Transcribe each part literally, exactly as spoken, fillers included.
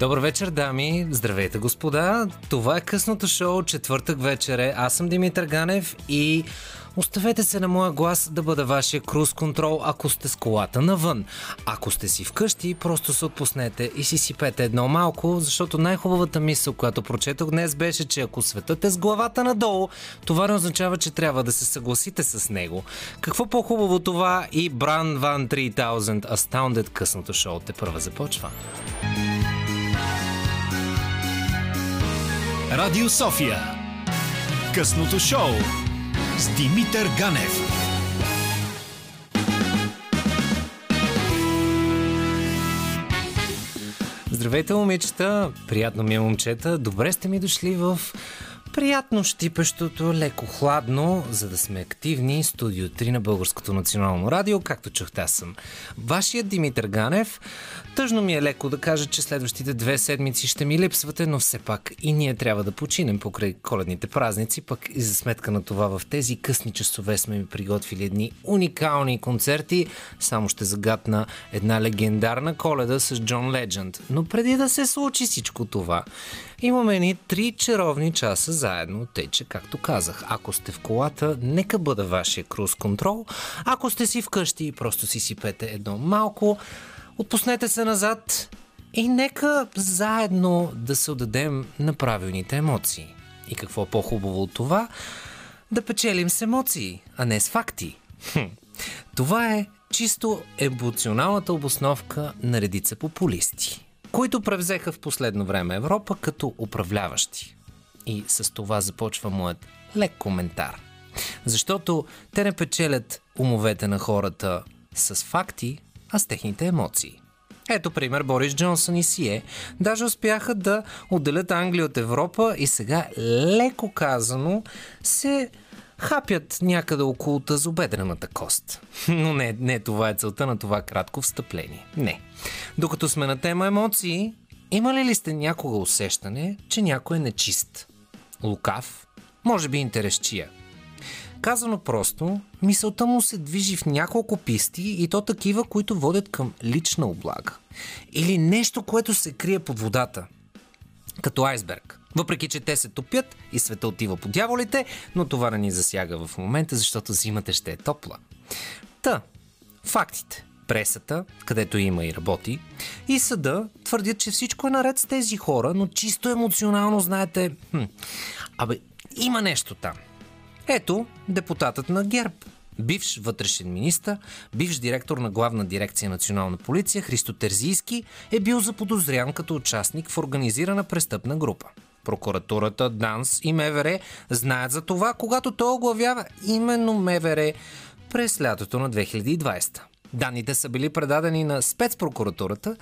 Добър вечер, дами! Здравейте, господа! Това е късното шоу, четвъртък вечер е. Аз съм Димитър Ганев и оставете се на моя глас да бъда вашия круз контрол, ако сте с колата навън. Ако сте си вкъщи, просто се отпуснете и си сипете едно малко, защото най-хубавата мисъл, която прочетох днес, беше, че ако светът е с главата надолу, това не означава, че трябва да се съгласите с него. Какво по-хубаво това и Бран Ван три хиляди Astounded. Късното шоу тепърва започва. Радио София. Късното шоу с Димитър Ганев. Здравейте, момичета! Приятно ми е, момчета! Добре сте ми дошли в приятно щипещото, леко хладно, за да сме активни, студио три на Българското национално радио, както чухте, аз съм вашият Димитър Ганев. Тъжно ми е леко да кажа, че следващите две седмици ще ми липсвате, но все пак и ние трябва да починем покрай коледните празници, пък и за сметка на това в тези късни часове сме ми приготвили едни уникални концерти. Само ще загатна една легендарна Коледа с Джон Ледженд. Но преди да се случи всичко това, имаме ни три чаровни часа заедно, тъй че, както казах, ако сте в колата, нека бъда вашия круз контрол. Ако сте си вкъщи, просто си сипете едно малко, отпуснете се назад и нека заедно да се отдадем на правилните емоции. И какво е по-хубаво от това? Да печелим с емоции, а не с факти. Хм. Това е чисто емоционалната обосновка на редица популисти, които превзеха в последно време Европа като управляващи. И с това започва моят лек коментар. Защото те не печелят умовете на хората с факти, а с техните емоции. Ето пример Борис Джонсън и Сие. Даже успяха да отделят Англия от Европа и сега, леко казано, се хапят някъде около тазобедрената кост. Но не, не това е целта на това кратко встъпление. Не. Докато сме на тема емоции, имали ли сте някога усещане, че някой е нечист, лукав, може би интересчия? Казано просто, мисълта му се движи в няколко писти и то такива, които водят към лична облага. Или нещо, което се крие под водата. Като айсберг. Въпреки че те се топят и света отива по дяволите, но това не ни засяга в момента, защото зимата ще е топла. Та, фактите. Пресата, където има и работи, и съда твърдят, че всичко е наред с тези хора, но чисто емоционално, знаете, хм, абе, има нещо там. Ето депутатът на ГЕРБ, бивш вътрешен министър, бивш директор на Главна дирекция национална полиция Христо Терзийски е бил заподозрян като участник в организирана престъпна група. Прокуратурата, ДАНС и МВР знаят за това, когато той оглавява именно МВР през лятото на две хиляди и двадесета. Данните са били предадени на спецпрокуратурата,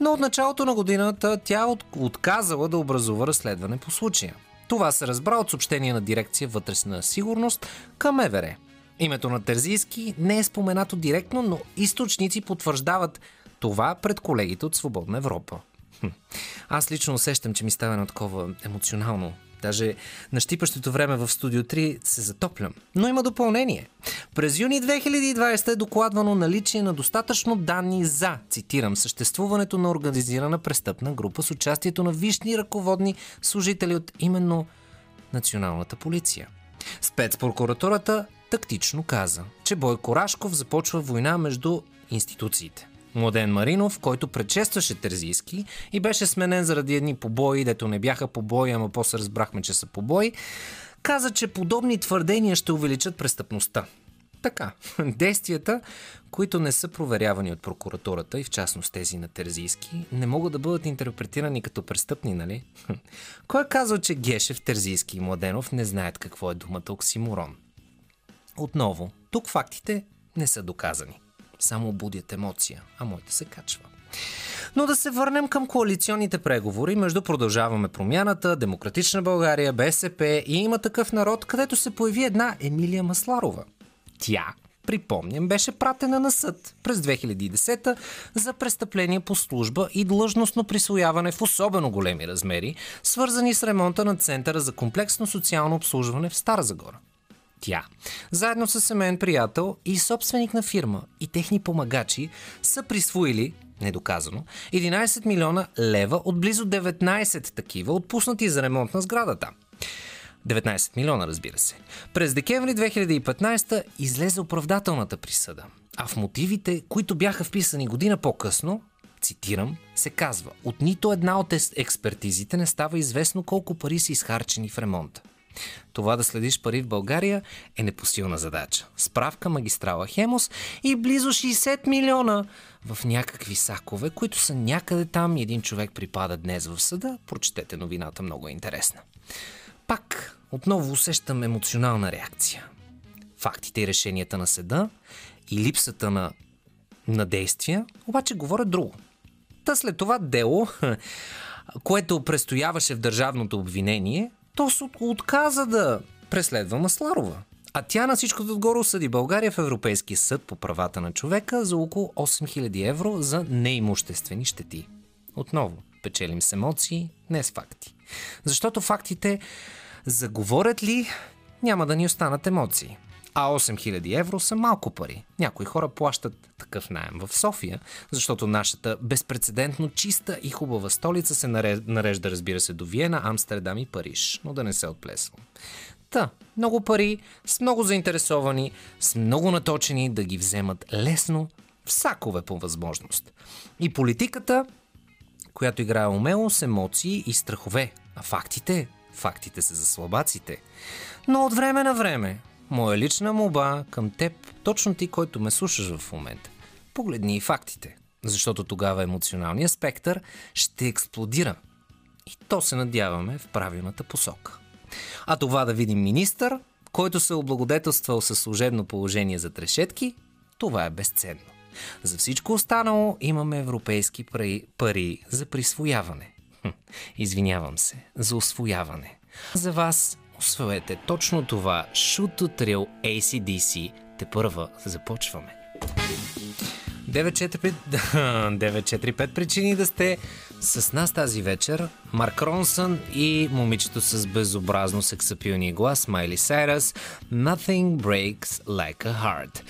но от началото на годината тя отказала да образува разследване по случая. Това се разбра от съобщение на дирекция вътрешна сигурност към МВР. Името на Терзийски не е споменато директно, но източници потвърждават това пред колегите от Свободна Европа. Хм. Аз лично усещам, че ми става на такова емоционално. Даже на щипащото време в Студио три се затоплям. Но има допълнение. През юни две хиляди и двадесета е докладвано наличие на достатъчно данни за, цитирам, съществуването на организирана престъпна група с участието на висши ръководни служители от именно националната полиция. Спецпрокуратурата тактично каза, че Бойко Рашков започва война между институциите. Младен Маринов, който предшестваше Терзийски и беше сменен заради едни побои, дето не бяха побои, ама после разбрахме, че са побои, каза, че подобни твърдения ще увеличат престъпността. Така, действията, които не са проверявани от прокуратурата и в частност тези на Терзийски, не могат да бъдат интерпретирани като престъпни, нали? Кой е казал, че Гешев, Терзийски и Младенов не знаят какво е думата оксиморон? Отново, тук фактите не са доказани. Само будят емоция, а моята се качва. Но да се върнем към коалиционните преговори между Продължаваме промяната, Демократична България, БСП и Има такъв народ, където се появи една Емилия Масларова. Тя, припомням, беше пратена на съд през две хиляди и десета за престъпление по служба и длъжностно присвояване в особено големи размери, свързани с ремонта на Центъра за комплексно социално обслужване в Стара Загора. Тя, заедно с семейен приятел и собственик на фирма и техни помагачи, са присвоили недоказано, единайсет милиона лева от близо деветнайсет такива, отпуснати за ремонт на сградата. деветнайсет милиона, разбира се. През декември две хиляди и петнайсета излезе оправдателната присъда, а в мотивите, които бяха вписани година по-късно, цитирам, се казва: от нито една от експертизите не става известно колко пари са изхарчени в ремонта. Това да следиш пари в България е непосилна задача. Справка Магистрала Хемус и близо шейсет милиона в някакви сакове, които са някъде там. Един човек припада днес в съда. Прочетете новината, много е интересна. Пак отново усещам емоционална реакция. Фактите и решенията на съда и липсата на, на действия обаче говорят друго. Та след това дело, което престояваше в държавното обвинение, то се отказа да преследва Масларова. А тя на всичкото отгоре осъди България в Европейския съд по правата на човека за около осем хиляди евро за неимуществени щети. Отново, печелим с емоции, не с факти. Защото фактите заговорят ли, няма да ни останат емоции. А осем хиляди евро са малко пари. Някои хора плащат такъв наем в София, защото нашата безпрецедентно чиста и хубава столица се нарежда, разбира се, до Виена, Амстердам и Париж, но да не се отплесвам. Та, много пари, с много заинтересовани, с много наточени да ги вземат лесно, в сакове по възможност. И политиката, която играе умело с емоции и страхове, а фактите, фактите са за слабаците. Но от време на време, моя лична молба към теб, точно ти, който ме слушаш в момента, погледни и фактите, защото тогава емоционалният спектър ще експлодира. И то се надяваме в правилната посока. А това да видим министър, който се е облагодетелствал със служебно положение за трешетки, това е безценно. За всичко останало имаме европейски пари за присвояване. Хм, извинявам се, за освояване. За вас освоете точно това Shoot to Thrill Ей Си Ди Си. Тепърва започваме. девет четири пет причини да сте с нас тази вечер. Марк Ронсън и момичето с безобразно сексапилния глас Miley Cyrus, Nothing Breaks Like a Heart.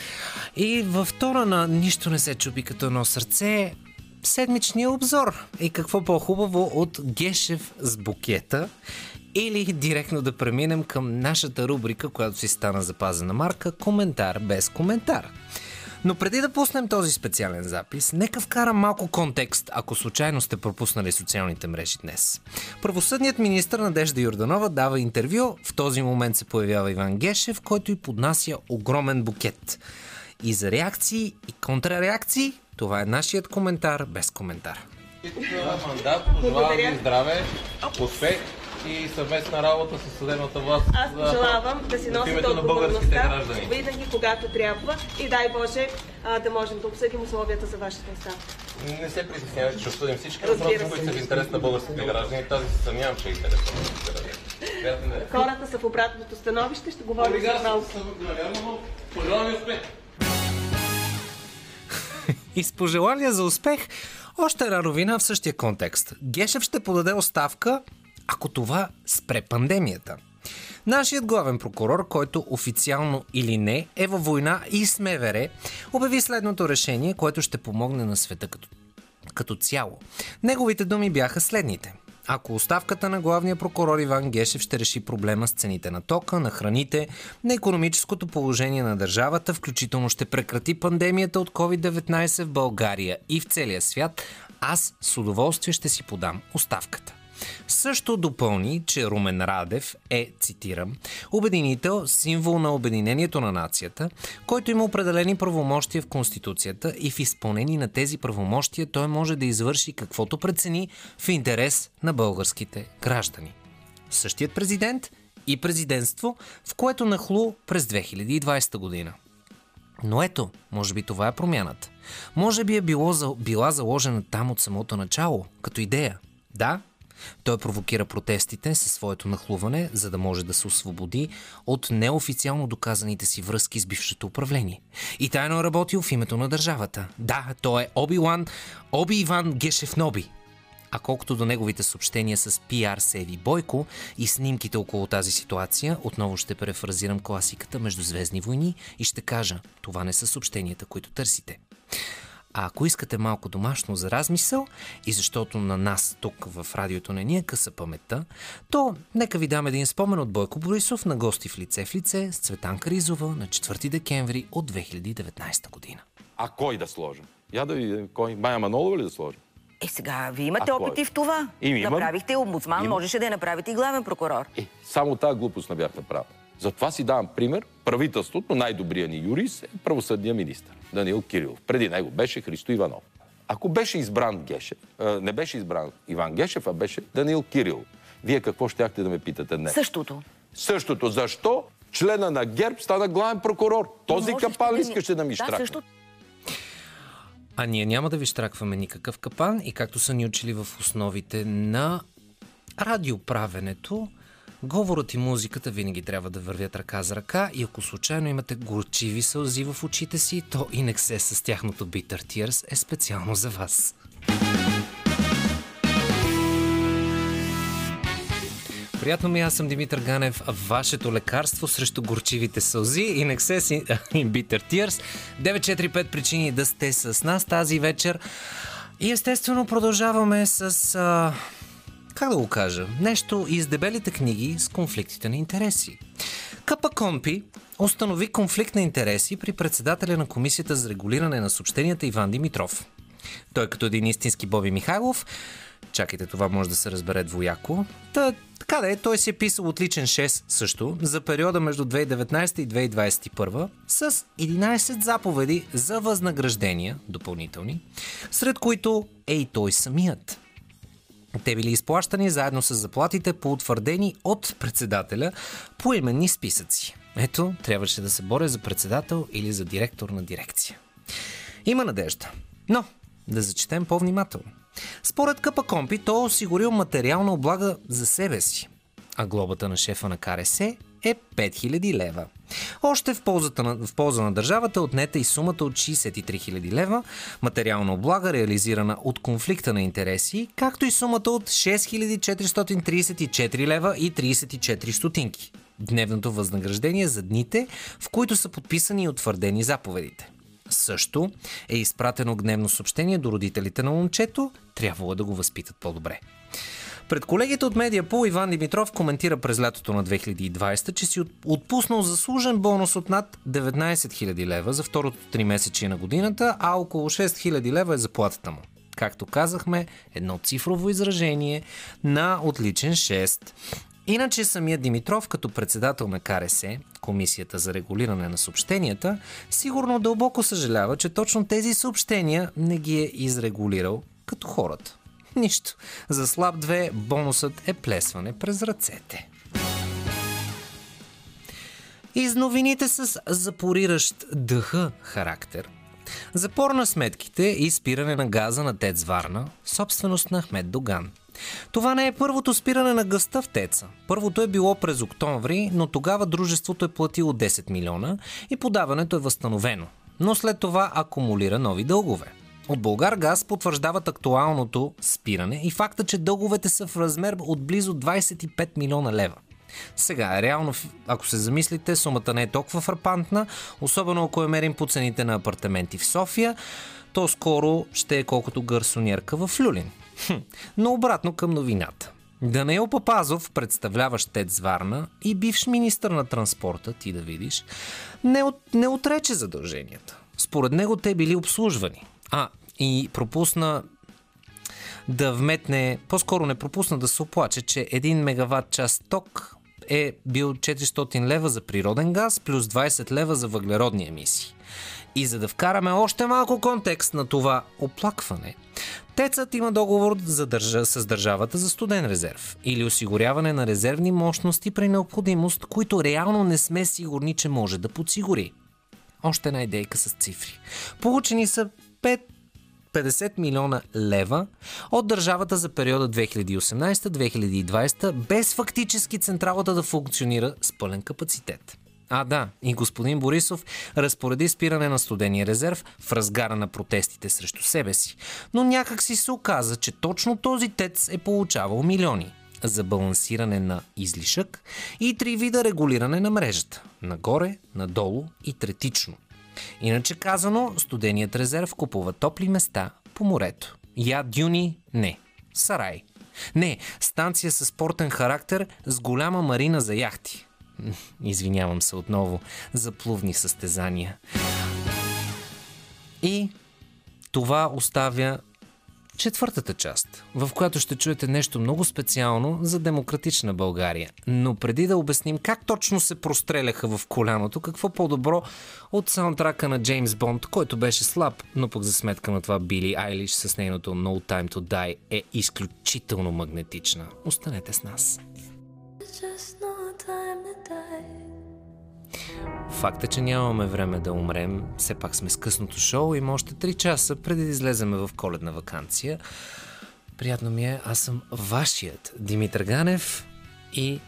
И във втора на Нищо не се чупи като едно сърце, седмичния обзор. И какво по-хубаво от Гешев с букета. Или директно да преминем към нашата рубрика, която си стана запазена марка «Коментар без коментар». Но преди да пуснем този специален запис, нека вкарам малко контекст, ако случайно сте пропуснали социалните мрежи днес. Правосъдният министър Надежда Йорданова дава интервю, в този момент се появява Иван Гешев, който й поднася огромен букет. И за реакции и контрареакции, това е нашият коментар без коментар. Мандат, пожелавам ви здраве, успех и съвместна работа със съдебната власт. Аз пожелавам да си носите отговорността винаги, когато трябва, и дай Боже а, да можем да обсъдим условията за вашата оставка. Не се притеснявайте, че обсъдим всички въпроси, които са в интерес на българските граждани. Тази се съмнявам, че е интерес на българските граждани. Хората са в обратното становище, ще говорим за малко. Пожелавам ви успех! И с пожелания за успех още една новина в същия контекст. Гешев ще подаде оставка, ако това спре пандемията. Нашият главен прокурор, който официално или не е във война и с МВР, обяви следното решение, което ще помогне на света като, като цяло. Неговите думи бяха следните. Ако оставката на главния прокурор Иван Гешев ще реши проблема с цените на тока, на храните, на икономическото положение на държавата, включително ще прекрати пандемията от ковид деветнайсет в България и в целия свят, аз с удоволствие ще си подам оставката. Също допълни, че Румен Радев е, цитирам, обединител, символ на обединението на нацията, който има определени правомощия в Конституцията и в изпълнение на тези правомощия той може да извърши каквото прецени в интерес на българските граждани. Същият президент и президентство, в което нахлу през две хиляди и двайсета година. Но ето, може би това е промяната. Може би е било, била заложена там от самото начало, като идея. Да, той провокира протестите със своето нахлуване, за да може да се освободи от неофициално доказаните си връзки с бившето управление. И тайно е работил в името на държавата. Да, той е Оби-Ван, Оби-Иван Гешев Ноби. А колкото до неговите съобщения с пиар Севи Бойко и снимките около тази ситуация, отново ще префразирам класиката Междузвездни войни и ще кажа, това не са съобщенията, които търсите. А ако искате малко домашно за размисъл, и защото на нас тук в радиото не ни е къса паметта, то нека ви дам един спомен от Бойко Борисов на гости в лице в лице с Цветанка Ризова на четвърти декември от две хиляди и деветнадесета година. А кой да сложим? Я да видим кой. Майя Манолова ли да сложим? Е, сега, вие имате опити е? в това. Им, имам. Направихте омбудсман, имам. Можеше да я направите и главен прокурор. Е, само тази глупост не бях направил. Затова си давам пример. Правителството, най-добрия ни юрист е правосъдния министър Даниил Кирилов. Преди него беше Христо Иванов. Ако беше избран Гешев, а, не беше избран Иван Гешев, а беше Даниил Кирилов. Вие какво щяхте да ме питате днес? Същото. Същото. Защо члена на ГЕРБ стана главен прокурор? Този капан да искаше да ми да, щракне. Също... А ние няма да ви щракваме никакъв капан и както са ни учили в основите на радиоправенето, говорът и музиката винаги трябва да вървят ръка за ръка и ако случайно имате горчиви сълзи в очите си, то In Excess с тяхното Bitter Tears е специално за вас. Приятно ми, аз съм Димитър Ганев, вашето лекарство срещу горчивите сълзи и In Excess и Bitter Tears. девет четири пет причини да сте с нас тази вечер. И естествено продължаваме с... А... Как да го кажа? Нещо из дебелите книги с конфликтите на интереси. Капа Компи установи конфликт на интереси при председателя на Комисията за регулиране на съобщенията Иван Димитров. Той като един истински Боби Михайлов, чакайте, това може да се разбере двояко, та, така да е, той си е писал отличен шест също за периода между две хиляди и деветнадесета и две хиляди и двадесет и първа с единадесет заповеди за възнаграждения, допълнителни, сред които е и той самият. Те били изплащани заедно с заплатите по утвърдени от председателя поименни списъци. Ето, трябваше да се боря за председател или за директор на дирекция. Има надежда. Но, да зачетем по-внимателно. Според Капа Компи, той осигурил материална облага за себе си, а глобата на шефа на КРС е пет хиляди лева. Още в, на, в полза на държавата отнета и сумата от шейсет и три хиляди лева, материална облага, реализирана от конфликта на интереси, както и сумата от шест хиляди четиристотин тридесет и четири лева и тридесет и четири стотинки. Дневното възнаграждение за дните, в които са подписани и утвърдени заповедите. Също е изпратено гневно съобщение до родителите на момчето, трябвало да го възпитат по-добре. Пред колегите от Медиапол Иван Димитров коментира през лятото на две хиляди и двадесета, че си отпуснал заслужен бонус от над деветнадесет хиляди лева за второто тримесечие на годината, а около шест хиляди лева е заплатата му. Както казахме, едно цифрово изражение на отличен шест. Иначе самият Димитров като председател на КРС, Комисията за регулиране на съобщенията, сигурно дълбоко съжалява, че точно тези съобщения не ги е изрегулирал като хората. Нищо. За слаб две бонусът е плесване през ръцете. Из новините с запориращ дъха характер. Запор на сметките и спиране на газа на ТЕЦ Варна, собственост на Ахмед Доган. Това не е първото спиране на газта в ТЕЦа. Първото е било през октомври, но тогава дружеството е платило десет милиона и подаването е възстановено. Но след това акумулира нови дългове. От Булгаргаз потвърждават актуалното спиране и факта, че дълговете са в размер от близо двадесет и пет милиона лева. Сега, реално, ако се замислите, сумата не е толкова фрапантна, особено ако я мерим по цените на апартаменти в София, то скоро ще е колкото гарсонерка в Люлин. Хм, но обратно към новината. Даниел Папазов, представляващ ТЕЦ Варна и бивш министър на транспорта, ти да видиш, не, от, не отрече задълженията. Според него те били обслужвани. А, и пропусна да вметне, по-скоро не пропусна да се оплаче, че един мегаватт час ток е бил четиристотин лева за природен газ плюс двадесет лева за въглеродни емисии. И за да вкараме още малко контекст на това оплакване, ТЕЦът има договор за държа, с държавата за студен резерв или осигуряване на резервни мощности при необходимост, които реално не сме сигурни, че може да подсигури. Още една идейка с цифри. Получени са петдесет милиона лева от държавата за периода две хиляди и осемнадесета - две хиляди и двадесета без фактически централата да функционира с пълен капацитет. А да, и господин Борисов разпореди спиране на студения резерв в разгара на протестите срещу себе си. Но някак си се оказа, че точно този ТЕЦ е получавал милиони за балансиране на излишък и три вида регулиране на мрежата – нагоре, надолу и третично. Иначе казано, студеният резерв купува топли места по морето. Я дюни? Не. Сарай. Не, станция със спортен характер с голяма марина за яхти. Извинявам се отново за плувни състезания. И това оставя четвъртата част, в която ще чуете нещо много специално за Демократична България. Но преди да обясним как точно се простреляха в коляното, какво по-добро от саундтрака на Джеймс Бонд, който беше слаб, но пък за сметка на това Билли Айлиш с нейното No Time to Die е изключително магнетична. Останете с нас. Факт е, че нямаме време да умрем, все пак сме с късното шоу, има още три часа преди да излеземе в коледна ваканция. Приятно ми е, аз съм вашият Димитър Ганев и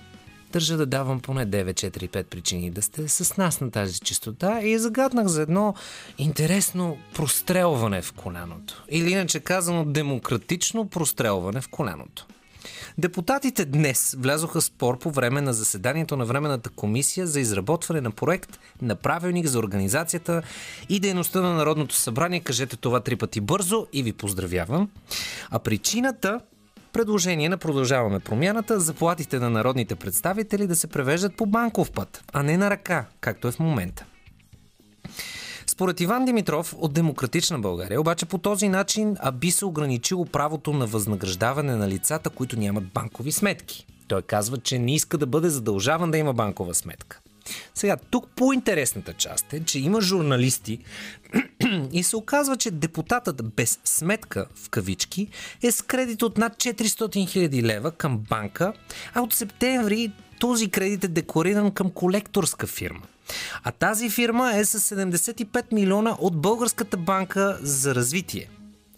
държа да давам поне девет, четири, пет причини да сте с нас на тази чистота и загаднах за едно интересно прострелване в коляното. Или иначе казано демократично прострелване в коляното. Депутатите днес влязоха в спор по време на заседанието на Временната комисия за изработване на проект на правилник за организацията и дейността на Народното събрание. Кажете това три пъти бързо и ви поздравявам. А причината – предложение на Продължаваме промяната, заплатите на народните представители да се превеждат по банков път, а не на ръка, както е в момента. Според Иван Димитров от Демократична България, обаче по този начин би се ограничило правото на възнаграждаване на лицата, които нямат банкови сметки. Той казва, че не иска да бъде задължаван да има банкова сметка. Сега, тук по-интересната част е, че има журналисти и се оказва, че депутатът без сметка, в кавички, е с кредит от над четиристотин хиляди лева към банка, а от септември този кредит е деклариран към колекторска фирма. А тази фирма е с седемдесет и пет милиона от Българската банка за развитие.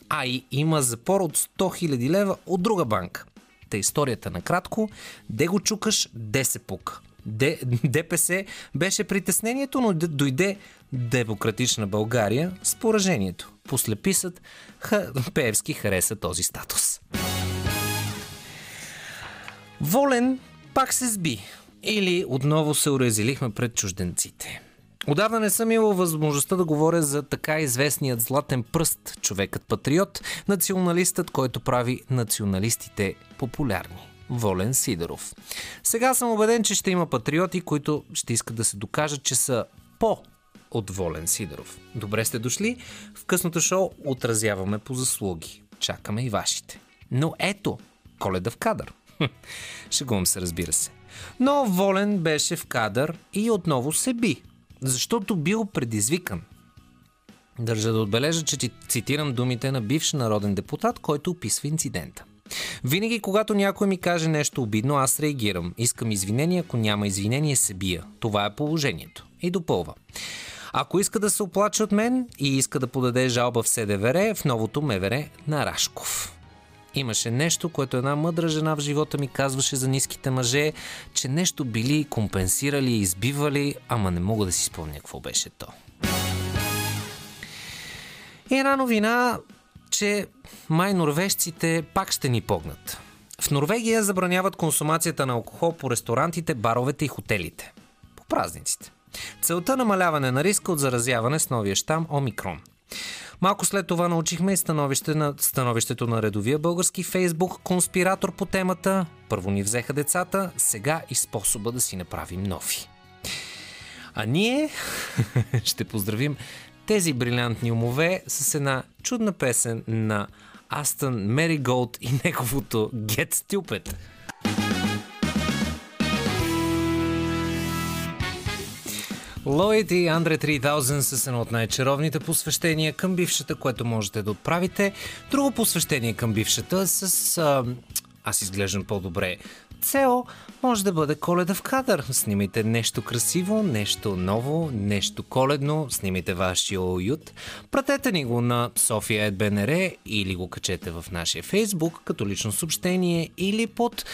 А и има запор от сто хиляди лева от друга банка. Та историята накратко, де го чукаш, де се пука. Д... ДПС беше притеснението, но дойде Демократична България с поражението. Послеписът Х... Пеевски хареса този статус. Волен пак се сби. Или отново се уразилихме пред чужденците. Отдавна не съм имал възможността да говоря за така известният златен пръст, човекът-патриот, националистът, който прави националистите популярни. Волен Сидеров. Сега съм убеден, че ще има патриоти, които ще искат да се докажат, че са по от Волен Сидеров. Добре сте дошли. В късното шоу отразяваме по заслуги. Чакаме и вашите. Но ето, Коледа в кадър. Шегувам се, разбира се. Но Волен беше в кадър и отново се би, защото бил предизвикан. Държа да отбележа, че цитирам думите на бивш народен депутат, който описва инцидента. Винаги, когато някой ми каже нещо обидно, аз реагирам. Искам извинение, ако няма извинение, се бия. Това е положението. И допълва. Ако иска да се оплаче от мен и иска да подаде жалба в СДВР, в новото МВР на Рашков. Имаше нещо, което една мъдра жена в живота ми казваше за ниските мъже, че нещо били компенсирали, избивали, ама не мога да си спомня какво беше то. И една новина, че май норвежците пак ще ни погнат. В Норвегия забраняват консумацията на алкохол по ресторантите, баровете и хотелите. По празниците. Целта – намаляване на риска от заразяване с новия щам Омикрон. Малко след това научихме и становище на, становището на редовия български Фейсбук конспиратор по темата. Първо ни взеха децата, сега и способа да си направим нови. А ние ще поздравим тези брилянтни умове с една чудна песен на Астън Мериголд и неговото Get Stupid. Лойд и Андре три хиляди са едно от най-чаровните посвещения към бившата, което можете да отправите. Друго посвещение към бившата с а, аз изглеждам по-добре цел може да бъде Коледа в кадър. Снимайте нещо красиво, нещо ново, нещо коледно, снимайте вашия уют. Пратете ни го на София точка БНР или го качете в нашия Фейсбук като лично съобщение или под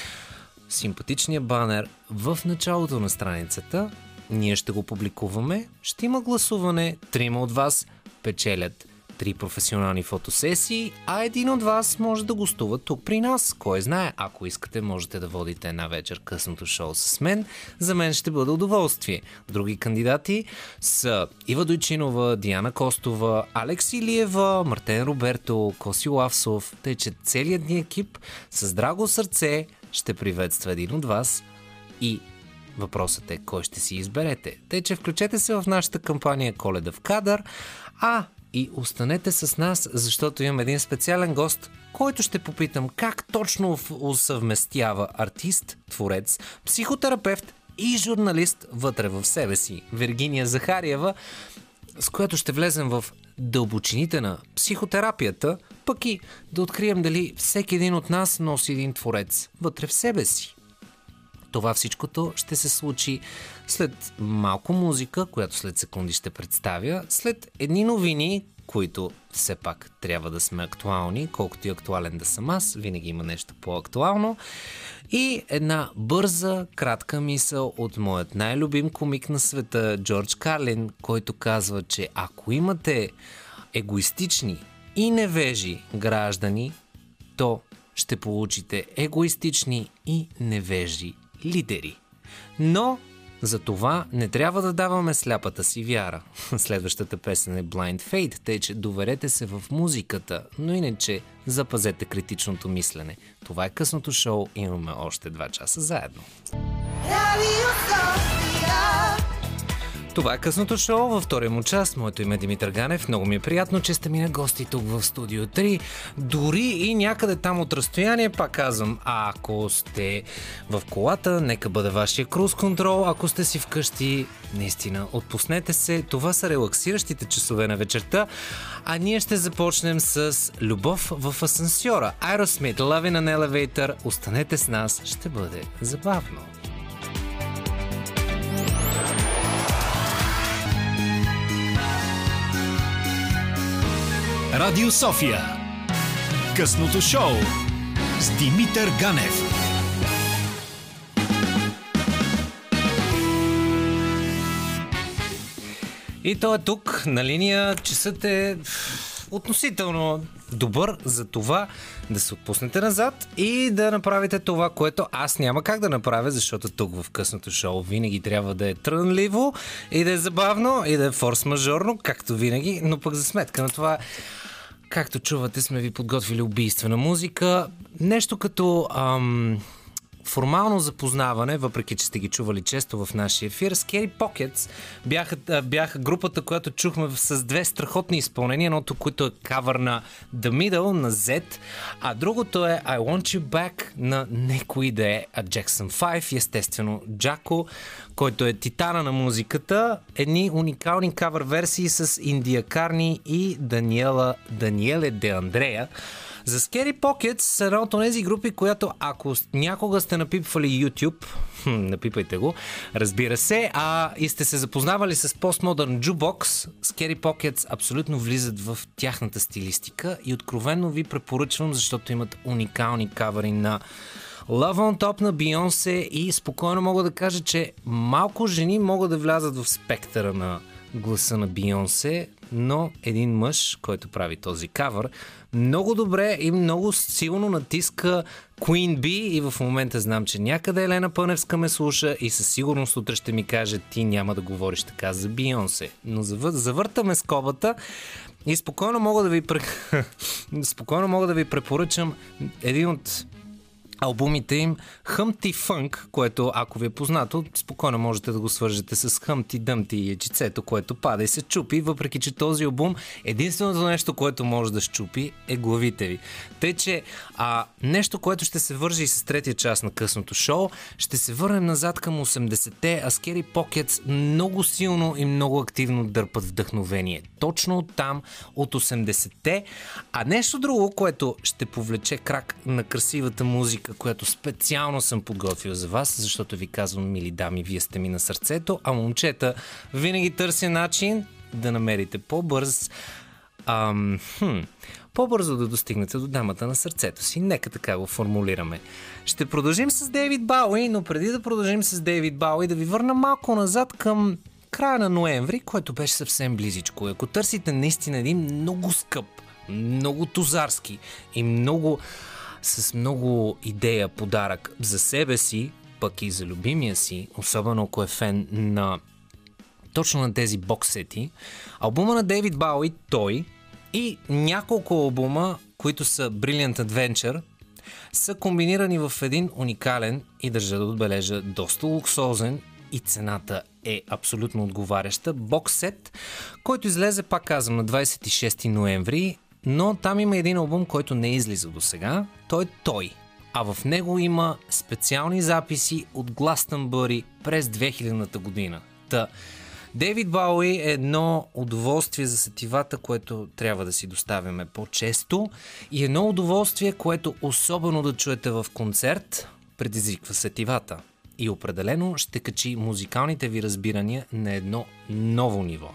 симпатичния банер в началото на страницата. Ние ще го публикуваме, ще има гласуване, трима от вас печелят три професионални фотосесии, а един от вас може да гостува тук при нас. Кой знае, ако искате, можете да водите една вечер късното шоу с мен. За мен ще бъде удоволствие. Други кандидати са Ива Дойчинова, Диана Костова, Алекс Илиева, Мартен Роберто, Коси Лавсов, тъй че целият ни екип с драго сърце ще приветства един от вас и въпросът е кой ще си изберете. Тъй че включете се в нашата кампания Коледа в кадър, а и останете с нас, защото имам един специален гост, който ще попитам как точно усъвместява артист, творец, психотерапевт и журналист вътре в себе си. Виргиния Захариева, с която ще влезем в дълбочините на психотерапията, пък и да открием дали всеки един от нас носи един творец вътре в себе си. Това всичкото ще се случи след малко музика, която след секунди ще представя, след едни новини, които все пак трябва да сме актуални, колкото и актуален да съм аз, винаги има нещо по-актуално, и една бърза, кратка мисъл от моят най-любим комик на света, Джордж Карлин, който казва, че ако имате егоистични и невежи граждани, то ще получите егоистични и невежи лидери. Но за това не трябва да даваме сляпата си вяра. Следващата песен е Blind Fate, тъй че доверете се в музиката, но иначе запазете критичното мислене. Това е късното шоу, имаме още два часа заедно. Това е късното шоу, във втория му част. Моето име е Димитър Ганев. Много ми е приятно, че сте ми на гости тук в Студио три. Дори и някъде там от разстояние, пак казвам, ако сте в колата, нека бъде вашия круз контрол. Ако сте си вкъщи, наистина, отпуснете се. Това са релаксиращите часове на вечерта. А ние ще започнем с Любов в асансьора. Aerosmith, Love in an Elevator. Останете с нас, ще бъде забавно. Радио София. Късното шоу с Димитър Ганев. И той е тук на линия. Часът е относително добър за това да се отпуснете назад и да направите това, което аз няма как да направя, защото тук в късното шоу винаги трябва да е трънливо и да е забавно и да е форс-мажорно, както винаги, но пък за сметка на това, както чувате, сме ви подготвили убийствена музика, нещо като ам, формално запознаване, въпреки че сте ги чували често в нашия ефир. Scary Pockets бяха, бяха групата, която чухме с две страхотни изпълнения, едното, което е кавър на The Middle, на Z, а другото е I Want You Back на некои да е Jackson пет, естествено Джако, който е титана на музиката. Едни уникални кавър версии с Индия Карни и Даниела, Даниеле Де Андрея. За Scary Pockets са една от тези групи, която ако някога сте напипвали YouTube, хм, напипайте го, разбира се, а и сте се запознавали с Postmodern Jukebox, Scary Pockets абсолютно влизат в тяхната стилистика и откровенно ви препоръчвам, защото имат уникални кавери на Love on Top на Бейонсе и спокойно мога да кажа, че малко жени могат да влязат в спектъра на гласа на Бейонсе, но един мъж, който прави този кавър, много добре и много силно натиска Queen Bee и в момента знам, че някъде Елена Пъневска ме слуша и със сигурност утре ще ми каже, ти няма да говориш така за Бейонсе. Но завъртаме скобата и спокойно мога да ви, спокойно мога да ви препоръчам един от албумите им Humpty Funk, което ако ви е познато, спокойно можете да го свържете с Humpty Dumpty и ячицето, което пада и се чупи, въпреки че този албум единственото нещо, което може да щупи е главите ви. Тъй че а, нещо, което ще се вържи и с третия част на късното шоу, ще се върнем назад към осемдесетте, а Scary Pockets много силно и много активно дърпат вдъхновение. Точно от там, от осемдесетте. А нещо друго, което ще повлече крак на красивата музика, която специално съм подготвил за вас, защото ви казвам, мили дами, вие сте ми на сърцето, а момчета винаги търся начин да намерите по-бърз ам, хм, по-бързо да достигнете до дамата на сърцето си. Нека така го формулираме. Ще продължим с Дейвид Бауи, но преди да продължим с Дейвид Бауи, да ви върна малко назад към края на ноември, което беше съвсем близичко. Ако търсите наистина един много скъп, много тозарски и много с много идея подарък за себе си, пък и за любимия си, особено ако е фен на точно на тези боксети, албума на Дейвид Бауи, той и няколко албума, които са Brilliant Adventure, са комбинирани в един уникален и държа да отбележа доста луксозен и цената е абсолютно отговаряща боксет, който излезе, пак казвам, на двадесет и шести ноември, но там има един албум, който не излиза до сега. Той е той. А в него има специални записи от Гластънбъри през две хилядната година. Та Дейвид Бауи е едно удоволствие за сетивата, което трябва да си доставяме по-често и едно удоволствие, което особено да чуете в концерт, предизвиква сетивата. И определено ще качи музикалните ви разбирания на едно ново ниво.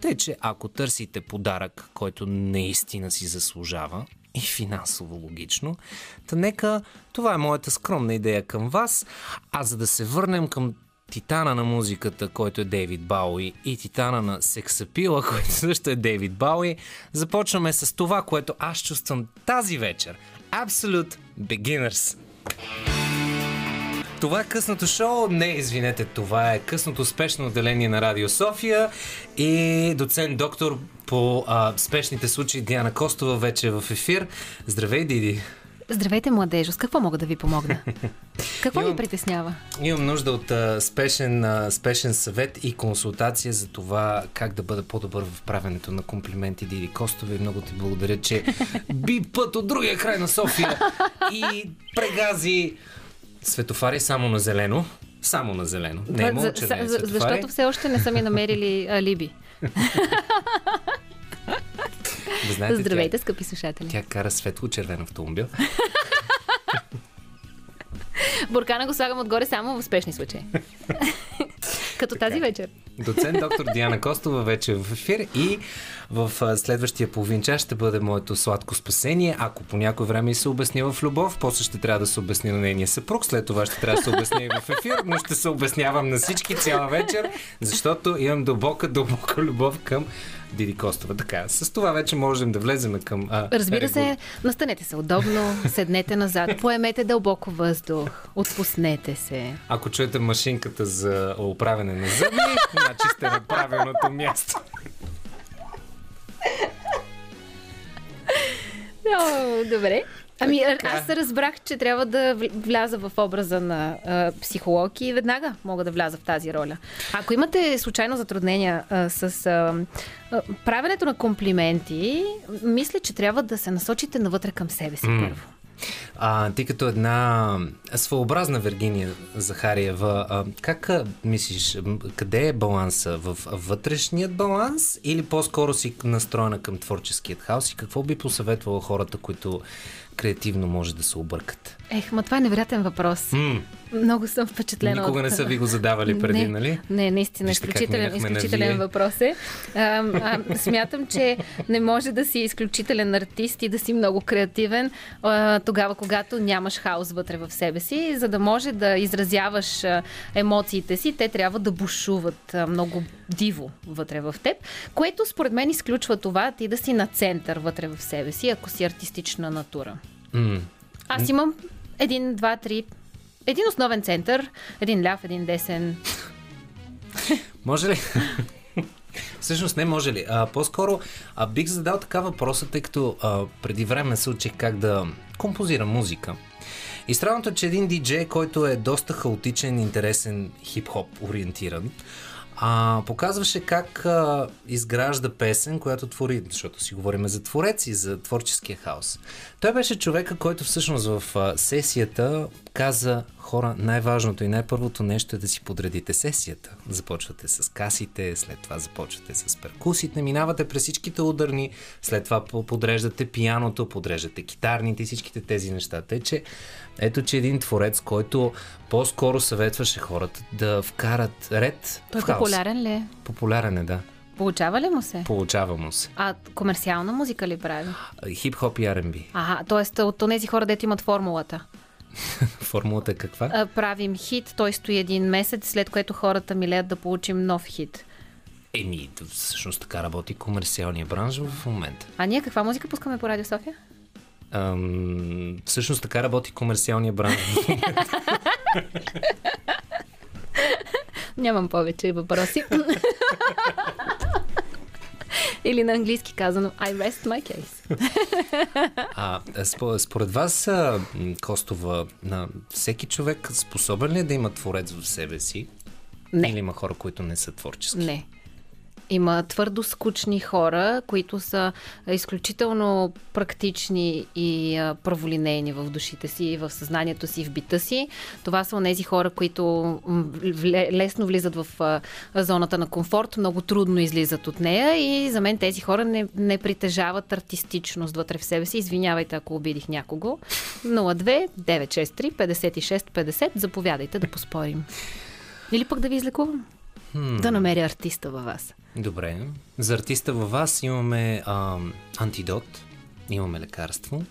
Тъй, че ако търсите подарък, който наистина си заслужава, и финансово логично, та нека, това е моята скромна идея към вас, а за да се върнем към титана на музиката, който е Дейвид Бауи, и титана на сексапила, който също е Дейвид Бауи, започваме с това, което аз чувствам тази вечер. Absolute Beginners. Това е късното шоу, не извинете, това е късното спешно отделение на Радио София и доцент доктор по а, спешните случаи Диана Костова вече е в ефир. Здравей, Диди! Здравейте, младежо! С какво мога да ви помогна? Какво имам, ви притеснява? Имам нужда от а, спешен, а, спешен съвет и консултация за това как да бъда по-добър в правенето на комплименти, Диди Костова. И много ти благодаря, че би път от другия край на София и прегази... Светофари само на зелено. Само на зелено. Не е мол, че не е светофари. Защото все още не са ми намерили алиби. Знаете, здравейте, тя, скъпи слушатели. Тя кара светло-червен автомобил. Буркана го слагам отгоре само в спешни случаи. Като така, тази вечер. Доцент доктор Диана Костова вече е в ефир и в следващия половин час ще бъде моето сладко спасение. Ако по някое време се обясня в любов, после ще трябва да се обясня на нейния съпруг, след това ще трябва да се обясня и в ефир, но ще се обяснявам на всички цяла вечер, защото имам дълбока, дълбока любов към Диди Костова. Така, с това вече можем да влезем към... А, Разбира регу... се, настанете се удобно, седнете назад, поемете дълбоко въздух, отпуснете се. Ако чуете машинката за оправяне на зъби, значи сте на правилното място. О, добре. Ами така. Аз разбрах, че трябва да вляза в образа на а, психолог и веднага мога да вляза в тази роля. Ако имате случайно затруднения а, с а, а, правенето на комплименти, мисля, че трябва да се насочите навътре към себе си mm. първо. А, ти като една своеобразна Вергиния Захариева, а, как а, мислиш, къде е баланса? В вътрешният баланс или по-скоро си настроена към творческият хаос и какво би посъветвала хората, които креативно може да се объркат? Ех, ма това е невероятен въпрос. М. Много съм впечатлена. Никога от... не са ви го задавали преди, не, нали? Не, наистина. Вижте, изключителен, изключителен въпрос е. А, а, смятам, че не може да си изключителен артист и да си много креативен а, тогава, когато нямаш хаос вътре в себе си. За да може да изразяваш емоциите си, те трябва да бушуват много диво вътре в теб, което според мен изключва това ти да си на център вътре в себе си, ако си артистична натура. Mm. Аз имам един, два, три, един основен център, един ляв, един десен. Може ли? Всъщност не може ли. А, по-скоро а, бих задал така въпроса, тъй като а, преди време се учих как да композирам музика. И странното е, че един диджей, който е доста хаотичен, интересен, хип-хоп ориентиран, А, показваше как а, изгражда песен, която твори, защото си говорим за твореци, за творческия хаос. Той беше човека, който всъщност в а, сесията каза: хора, най-важното и най-първото нещо е да си подредите сесията. Започвате с касите, след това започвате с перкусите, минавате през всичките ударни, след това подреждате пианото, подреждате китарните и всичките тези неща. Тъй, че ето, че един творец, който по-скоро съветваше хората да вкарат ред в хаос. Популярен ли е? Популярен е, да. Получава ли му се? Получава му се. А комерциална музика ли прави? Хип-хоп и Ар енд Би. Ага, т.е. от тези хора, дето имат формулата. Формулата е каква? А, правим хит, той стои един месец, след което хората милеят да получим нов хит. Еми, всъщност така работи комерциалния бранш в момента. А ние каква музика пускаме по Радио София? Ам, всъщност така работи комерциалния бранш в момента. Нямам повече въпроси. Или на английски казано I rest my case. А, според вас, Костова, на всеки човек способен ли е да има творец в себе си? Не. Или има хора, които не са творчески? Не. Има твърдо скучни хора, които са изключително практични и праволинейни в душите си, в съзнанието си, в бита си. Това са онези хора, които лесно влизат в зоната на комфорт, много трудно излизат от нея и за мен тези хора не, не притежават артистичност вътре в себе си. Извинявайте, ако обидих някого. нула две, девет шест три, пет шест пет нула. Заповядайте да поспорим. Или пък да ви излекувам. Hmm. Да намеря артиста във вас. Добре. За артиста във вас имаме а, антидот, имаме лекарство.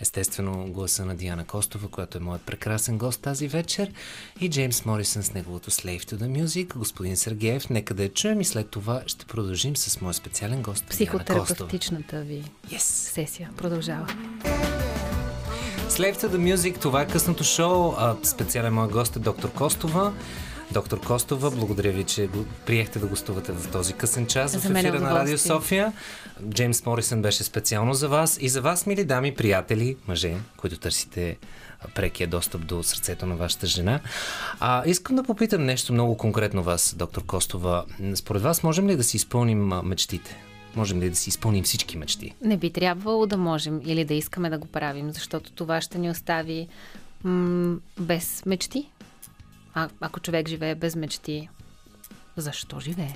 Естествено, гласа на Диана Костова, която е моят прекрасен гост тази вечер, и Джеймс Морисон с неговото Slave to the Music. Господин Сергеев, нека да я чуем и след това ще продължим с моят специален гост Диана Костова. Психотерапевтичната ви yes. сесия продължава. Slave to the Music, това е късното шоу. А, специален моят гост е доктор Костова. Доктор Костова, благодаря ви, че приехте да гостувате в този късен час за в ефира на Радио София. Джеймс Морисон беше специално за вас и за вас, мили дами, приятели, мъже, които търсите прекия достъп до сърцето на вашата жена. А, искам да попитам нещо много конкретно вас, доктор Костова. Според вас, можем ли да си изпълним мечтите? Можем ли да си изпълним всички мечти? Не би трябвало да можем или да искаме да го правим, защото това ще ни остави м- без мечти. А, ако човек живее без мечти, защо живее?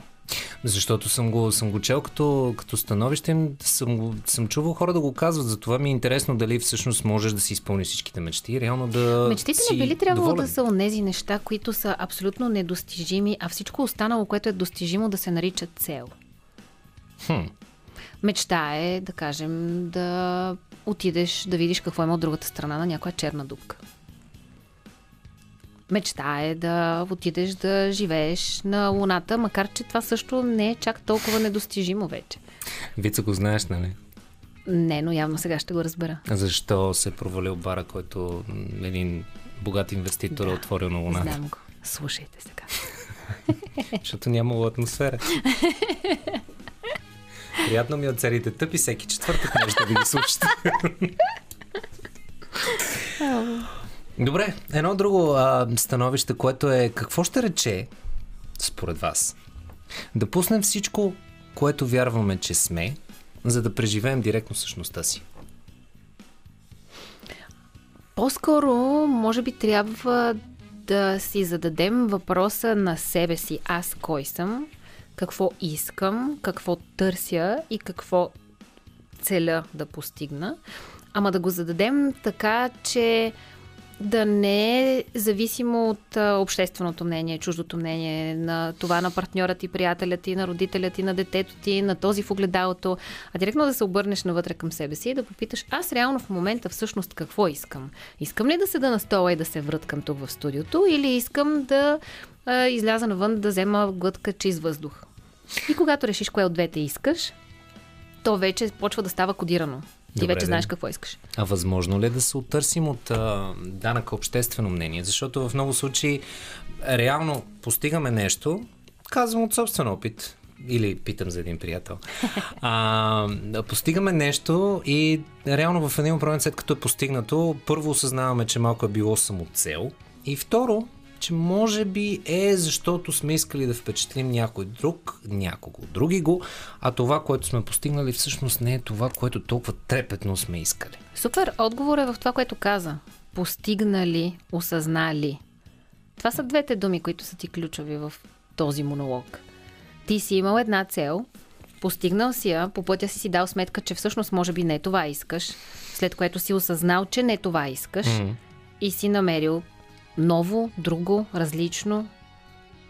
Защото съм го, съм го чел като, като становище, съм, съм чувал хора да го казват, затова ми е интересно дали всъщност можеш да си изпълниш всичките мечти, реално да. Мечтите не били трябвало доволен. Да са онези неща, които са абсолютно недостижими, а всичко останало, което е достижимо, да се нарича цел. Хм. Мечта е, да кажем, да отидеш да видиш какво има от другата страна на някоя черна дупка. Мечта е да отидеш да живееш на Луната, макар че това също не е чак толкова недостижимо вече. Вица го знаеш, нали? Не, но явно сега ще го разбера. Защо се провалил бара, който един богат инвеститор да, е отворил на Луната? Знам го. Слушайте сега. Защото нямало атмосфера. Приятно ми от сериите тъпи, всеки четвъртък може да ви ги слушате. Добре, едно друго а, становище, което е какво ще рече, според вас, да пуснем всичко, което вярваме, че сме, за да преживеем директно същността си. По-скоро, може би трябва да си зададем въпроса на себе си. Аз кой съм, какво искам, какво търся и какво целя да постигна. Ама да го зададем така, че да не е зависимо от общественото мнение, чуждото мнение, на това на партньора ти, приятеля ти, на родителя ти, на детето ти, на този в огледалото, а директно да се обърнеш навътре към себе си и да попиташ, аз реално в момента всъщност какво искам? Искам ли да седа на стола и да се връткам тук в студиото или искам да а, изляза навън да взема глътка чист въздух? И когато решиш кое от двете искаш, то вече почва да става кодирано. Ти Добре, вече знаеш какво искаш. А възможно ли е да се оттърсим от а, данък обществено мнение? Защото в много случаи реално постигаме нещо, казвам от собствен опит, или питам за един приятел, а, постигаме нещо и реално в един момент, след като е постигнато, първо осъзнаваме, че малко е било само цел и второ, че може би е защото сме искали да впечатлим някой друг, някого други го, а това, което сме постигнали, всъщност не е това, което толкова трепетно сме искали. Супер, отговор е в това, което каза. Постигнали, осъзнали. Това са двете думи, които са ти ключови в този монолог. Ти си имал една цел, постигнал си я, по пътя си си дал сметка, че всъщност може би не това искаш, след което си осъзнал, че не това искаш mm-hmm. и си намерил ново, друго, различно,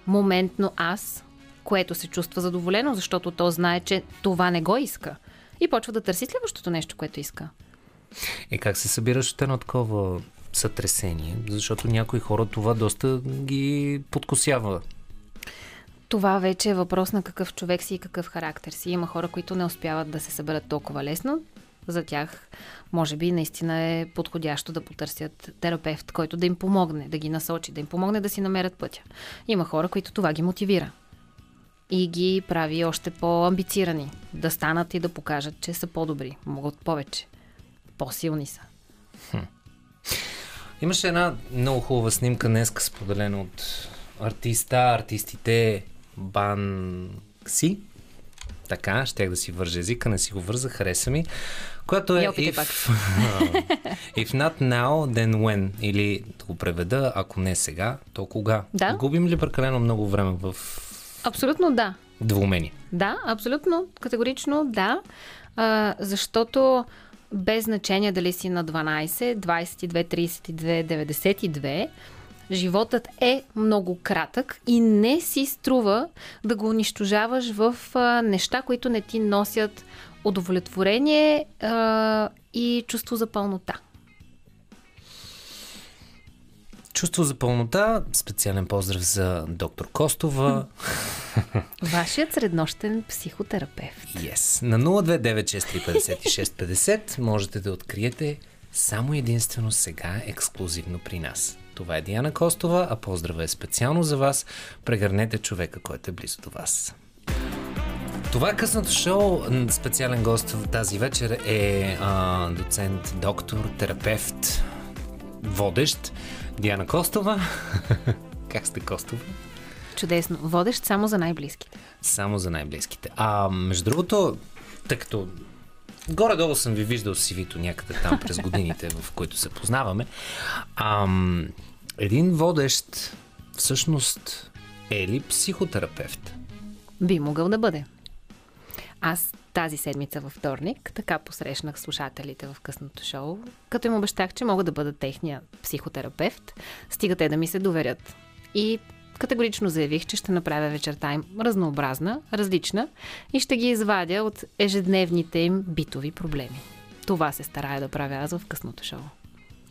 моментно аз, което се чувства задоволено, защото то знае, че това не го иска. И почва да търси следващото нещо, което иска. Е, как се събираш от едно такова сътресение? Защото някои хора това доста ги подкосява. това вече е въпрос на какъв човек си и какъв характер си. Има хора, които не успяват да се съберат толкова лесно. За тях, може би, наистина е подходящо да потърсят терапевт, който да им помогне, да ги насочи, да им помогне да си намерят пътя. Има хора, които това ги мотивира и ги прави още по-амбицирани, да станат и да покажат, че са по-добри, могат повече, по-силни са. Хм. Имаше една много хубава снимка днеска, споделена от артиста, артистите Бан Си. Така, щях да си вържа езика, не си го върза, хареса ми. Която е if, uh, if not now, then when. Или да го преведа, ако не сега, то кога. Да? Губим ли прекалено много време в... Абсолютно да. Двумени. Да, абсолютно, категорично да. А, защото без значение дали си на дванайсет, двайсет и две, трийсет и две, деветдесет и две, животът е много кратък и не си струва да го унищожаваш в а, неща, които не ти носят удовлетворение а, и чувство за пълнота. Чувство за пълнота. Специален поздрав за доктор Костова. Вашият среднощен психотерапевт. Yes. На нула две девет шест три пет шест пет можете да откриете само единствено сега ексклузивно при нас. Това е Диана Костова, а поздравът е специално за вас. Прегърнете човека, който е близо до вас. Това е късното шоу. Специален гост в тази вечер е а, доцент, доктор, терапевт, водещ Диана Костова. Как сте, Костова? Чудесно. Водещ само за най-близките. Само за най-близките. А между другото, тъй като горе-долу съм ви виждал си ви-то някъде там през годините, в които се познаваме. Ам, един водещ всъщност е ли психотерапевт? Би могъл да бъде. Аз тази седмица във вторник така посрещнах слушателите в късното шоу, като им обещах, че мога да бъда техния психотерапевт, стига те да ми се доверят. И категорично заявих, че ще направя вечерта им разнообразна, различна и ще ги извадя от ежедневните им битови проблеми. Това се старая да правя аз в късното шоу.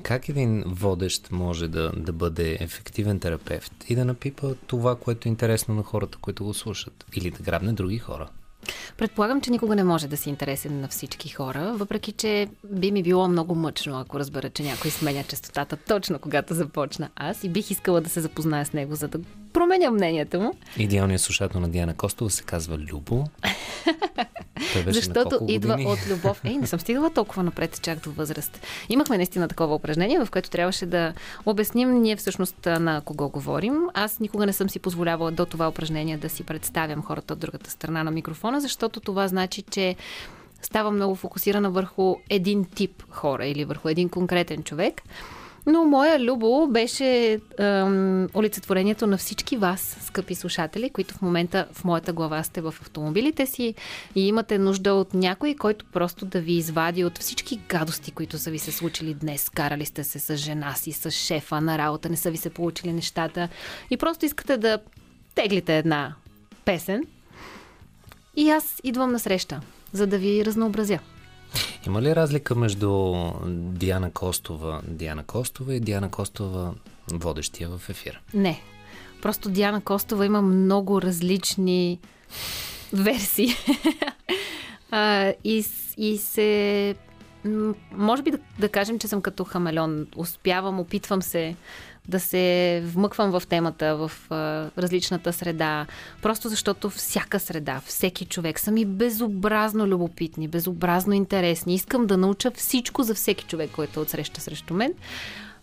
Как един водещ може да, да бъде ефективен терапевт и да напипа това, което е интересно на хората, които го слушат? Или да грабне други хора? Предполагам, че никога не може да си интересен на всички хора, въпреки че би ми било много мъчно, ако разбера, че някой сменя честотата точно когато започна аз и бих искала да се запозная с него, за да променя мнението му. Идеалният слушател на Диана Костова се казва Любо. Защото идва от любов. Ей, не съм стигнала толкова напред, чак до възраст. Имахме наистина такова упражнение, в което трябваше да обясним ние всъщност на кого говорим. Аз никога не съм си позволявала до това упражнение да си представям хората от другата страна на микрофона, защото това значи, че става много фокусирана върху един тип хора или върху един конкретен човек. Но моя Любо беше ем, олицетворението на всички вас, скъпи слушатели, които в момента в моята глава сте в автомобилите си и имате нужда от някой, който просто да ви извади от всички гадости, които са ви се случили днес. Карали сте се с жена си, с шефа на работа, не са ви се получили нещата и просто искате да теглите една песен. И аз идвам на среща, за да ви разнообразя. Има ли разлика между Диана Костова, Диана Костова и Диана Костова водещия в ефир? Не. Просто Диана Костова има много различни версии. и, и се... Може би да, да кажем, че съм като хамелеон. Успявам, опитвам се да се вмъквам в темата, в а, различната среда. Просто защото всяка среда, всеки човек са ми безобразно любопитни, безобразно интересни. Искам да науча всичко за всеки човек, който отсреща срещу мен.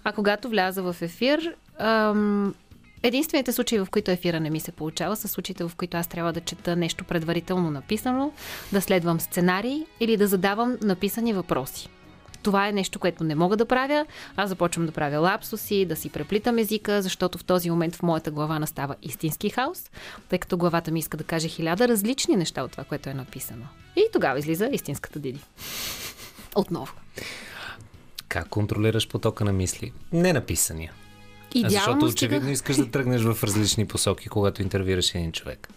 А когато вляза в ефир, ам, единствените случаи, в които ефира не ми се получава, са случаите, в които аз трябва да чета нещо предварително написано, да следвам сценарий или да задавам написани въпроси. Това е нещо, което не мога да правя. Аз започвам да правя лапсуси, да си преплитам езика, защото в този момент в моята глава настава истински хаос, тъй като главата ми иска да каже хиляда различни неща от това, което е написано. И тогава излиза истинската Диди. Отново. Как контролираш потока на мисли? Не написания. Идеално, защото очевидно стига... искаш да тръгнеш в различни посоки, когато интервюираш един човек.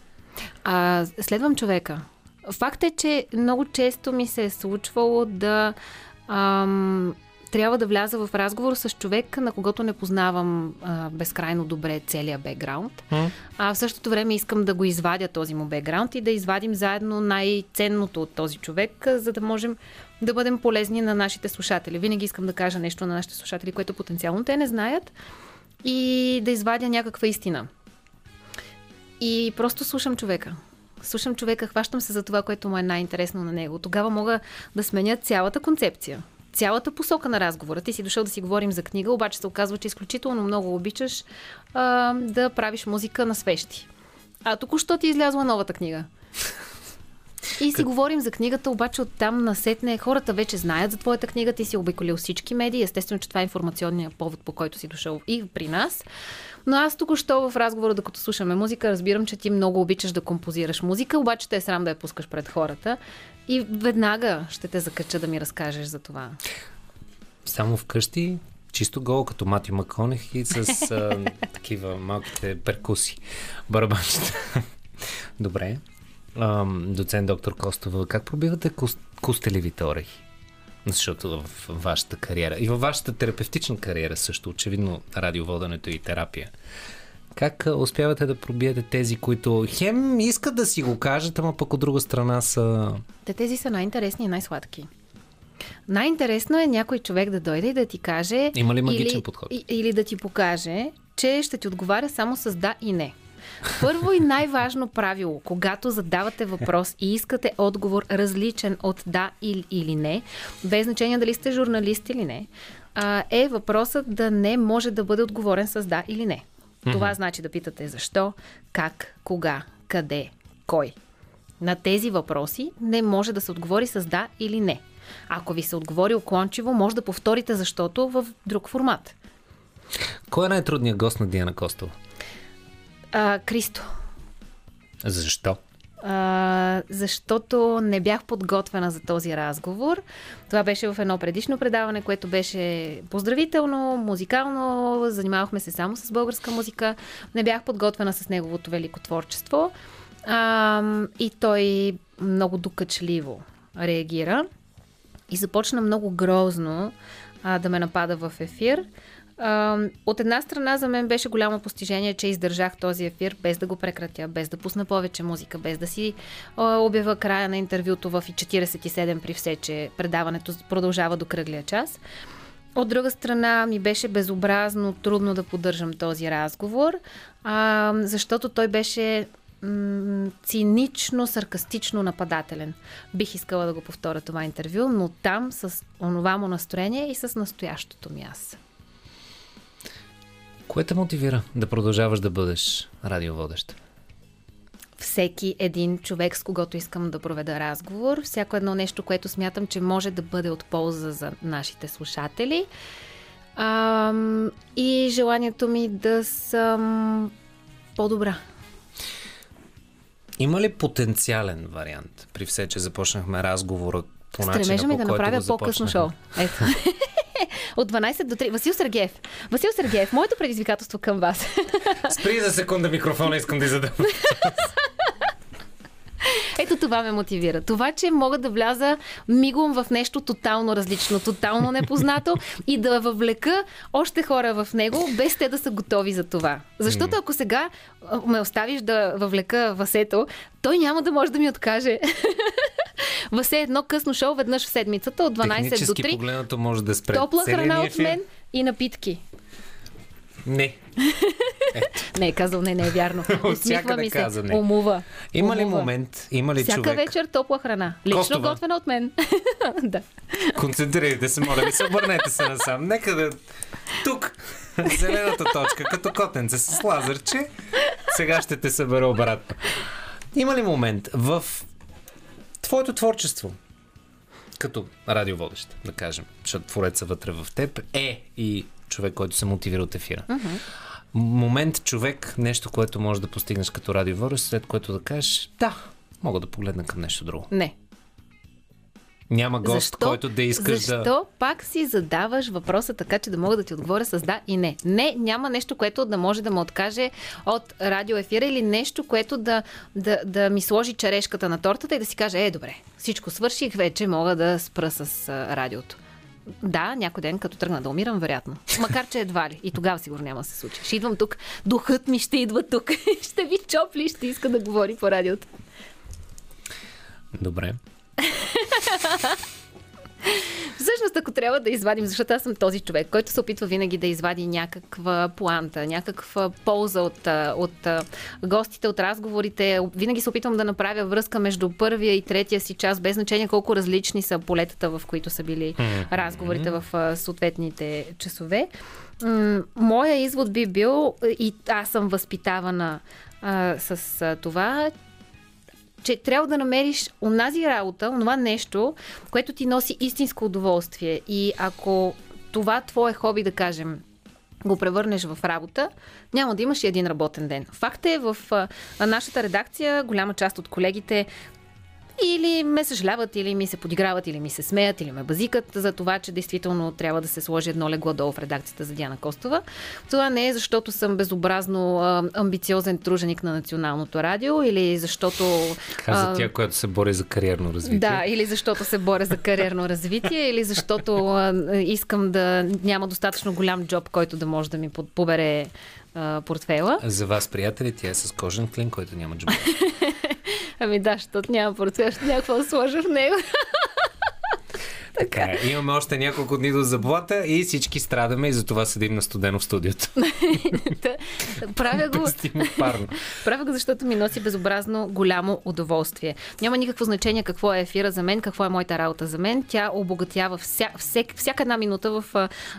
А, следвам човека. Факт е, че много често ми се е случвало да... Ам, трябва да вляза в разговор с човек, на когото не познавам а, безкрайно добре целия бекграунд. Mm. А в същото време искам да го извадя този му бекграунд и да извадим заедно най-ценното от този човек, за да можем да бъдем полезни на нашите слушатели. Винаги искам да кажа нещо на нашите слушатели, което потенциално те не знаят, и да извадя някаква истина. И просто слушам човека. Слушам човека, хващам се за това, което му е най-интересно на него. Тогава мога да сменя цялата концепция, цялата посока на разговора. Ти си дошъл да си говорим за книга, обаче се оказва, че изключително много обичаш а, да правиш музика на свещи. А току-що ти излязла новата книга. И си как... говорим за книгата, обаче оттам насетне хората вече знаят за твоята книга, ти си обиколил всички медии, естествено, че това е информационният повод, по който си дошъл и при нас. Но аз току-що в разговора, докато слушаме музика, разбирам, че ти много обичаш да композираш музика, обаче те е срам да я пускаш пред хората. И веднага ще те закача да ми разкажеш за това. Само вкъщи, чисто гол, като Мати Маконех и с а, такива малките перкуси, барабанчета. Добре. Uh, доцент доктор Костова, как пробивате кост, костелевите орехи? Защото в вашата кариера и във вашата терапевтична кариера също, очевидно радиоводенето и терапия, как успявате да пробиете тези, които хем искат да си го кажат, ама пък от друга страна са... Те тези са най-интересни и най-сладки. Най-интересно е някой човек да дойде и да ти каже... Има ли магичен или, подход? И, или да ти покаже, че ще ти отговаря само с да и не. Първо и най-важно правило, когато задавате въпрос и искате отговор различен от да или не, без значение дали сте журналист или не, е въпросът да не може да бъде отговорен с да или не. Това значи да питате защо, как, кога, къде, кой. На тези въпроси не може да се отговори с да или не. Ако ви се отговори уклончиво, може да повторите защото в друг формат. Кой е най-трудният гост на Диана Костова? А, Христо. Защо? А, защото не бях подготвена за този разговор. Това беше в едно предишно предаване, което беше поздравително, музикално. Занимавахме се само с българска музика. Не бях подготвена с неговото велико творчество. А, и той много докачливо реагира. И започна много грозно а, да ме напада в ефир. От една страна за мен беше голямо постижение, че издържах този ефир без да го прекратя, без да пусна повече музика, без да си обява края на интервюто в четиридесет и седем, при все, че предаването продължава до кръглия час. От друга страна ми беше безобразно трудно да поддържам този разговор, защото той беше цинично, саркастично нападателен. Бих искала да го повторя това интервю, но там с онова му настроение и с настоящото ми аз. Кое те мотивира да продължаваш да бъдеш радиоводеща? Всеки един човек, с когото искам да проведа разговор, всяко едно нещо, което смятам, че може да бъде от полза за нашите слушатели. Ам, и желанието ми да съм по-добра. Има ли потенциален вариант, при все, че започнахме разговора по начина, по който го започнахме? Стремежа ми да направя по-късно шоу. Ето. От дванадесет до три. Васил Сергеев. Васил Сергеев, моето предизвикателство към вас. Спри за секунда микрофона, искам да изядам. Ето това ме мотивира. Това, че мога да вляза мигом в нещо тотално различно, тотално непознато и да въвлека още хора в него, без те да са готови за това. Защото ако сега ме оставиш да въвлека Васето, той няма да може да ми откаже. Въсе едно късно шоу веднъж в седмицата от дванадесет технически до три. Технически погледнато може да спре. Топла храна от мен и напитки. Не. Не е казал, не, не е вярно. Усмихва ми се, не. Умува. Има ли умува. Момент, има ли всяка човек? Всяка вечер топла храна. Лично Костова. Готвена от мен. Да. Концентрирайте се, моля ви се, обърнете се насам. Нека да... Тук, зелената точка, като котенце с лазърче. Сега ще те събера обратно. Има ли момент в твоето творчество, като радиоводещ, да кажем, защото твореца вътре в теб е и човек, който се мотивира от ефира. Uh-huh. Момент, човек, нещо, което можеш да постигнеш като радиоводещ, след което да кажеш, да, мога да погледна към нещо друго. Не. Няма гост, защо? Който да искаш защо да... Защо пак си задаваш въпроса така, че да мога да ти отговоря с да и не? Не, няма нещо, което да може да ме откаже от радиоефира или нещо, което да, да, да ми сложи черешката на тортата и да си каже, е, добре, всичко свърших, вече мога да спра с радиото. Да, някой ден, като тръгна да умирам, вероятно. Макар че едва ли. И тогава сигурно няма да се случи. Ще идвам тук, духът ми ще идва тук. Ще ви чопли, ще иска да говори по радиото. Добре. Всъщност, ако трябва да извадим, защото аз съм този човек, който се опитва винаги да извади някаква поанта, някаква полза от, от гостите, от разговорите. Винаги се опитвам да направя връзка между първия и третия си час, без значение колко различни са полетата, в които са били mm-hmm. разговорите в съответните часове. Моя извод би бил, и аз съм възпитавана а, с а, това, че трябва да намериш онази работа, онова нещо, което ти носи истинско удоволствие. И ако това твое хоби, да кажем, го превърнеш в работа, няма да имаш и един работен ден. Факт е, в нашата редакция голяма част от колегите или ме съжаляват, или ми се подиграват, или ми се смеят, или ме базикат за това, че действително трябва да се сложи едно легло долу в редакцията за Диана Костова. Това не е защото съм безобразно а, амбициозен труженик на Националното радио, или защото... Каза тя, която се бори за кариерно развитие. Да, или защото се боря за кариерно развитие, или защото а, искам да няма достатъчно голям джоб, който да може да ми побере а, портфейла. За вас, приятели, тя е с кожен клин, който няма джоб. Ами да, защото няма портфейл, ще някакво да сложа в него. Така, имаме още няколко дни до заплата и всички страдаме и затова седим на студено в студиото. Правя го, Правя го, защото ми носи безобразно голямо удоволствие. Няма никакво значение какво е ефира за мен, какво е моята работа за мен. Тя обогатява вся, всек, всяка една минута в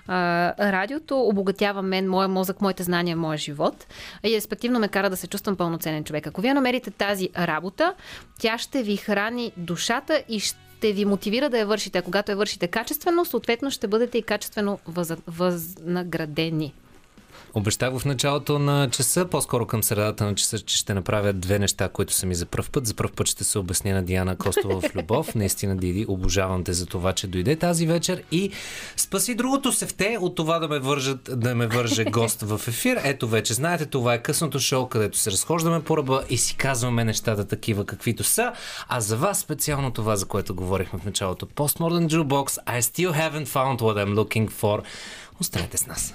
а, радиото, обогатява мен, моя мозък, моите знания, моя живот и респективно ме кара да се чувствам пълноценен човек. Ако вие намерите тази работа, тя ще ви храни душата и ще те ви мотивира да я вършите. А когато я вършите качествено, съответно ще бъдете и качествено въз... възнаградени. Обещах в началото на часа, по-скоро към средата на часа, че ще направя две неща, които са ми за пръв път. За пръв път ще се обясня на Диана Костова в любов. Наистина, Диди, обожавам те за това, че дойде тази вечер и спаси другото сефте от това да ме вържат, да ме върже гост в ефир. Ето вече, знаете, това е късното шоу, където се разхождаме по ръба и си казваме нещата такива, каквито са. А за вас специално това, за което говорихме в началото. Postmodern Jukebox, I still haven't found what I'm looking for. Останете с нас.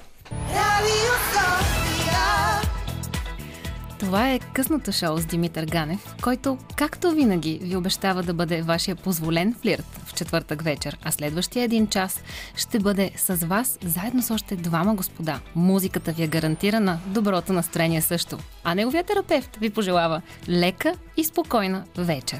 Това е късното шоу с Димитър Ганев, който, както винаги, ви обещава да бъде вашия позволен флирт в четвъртък вечер, а следващия един час ще бъде с вас, заедно с още двама господа. Музиката ви е гарантирана, доброто настроение също, а неговия терапевт ви пожелава лека и спокойна вечер.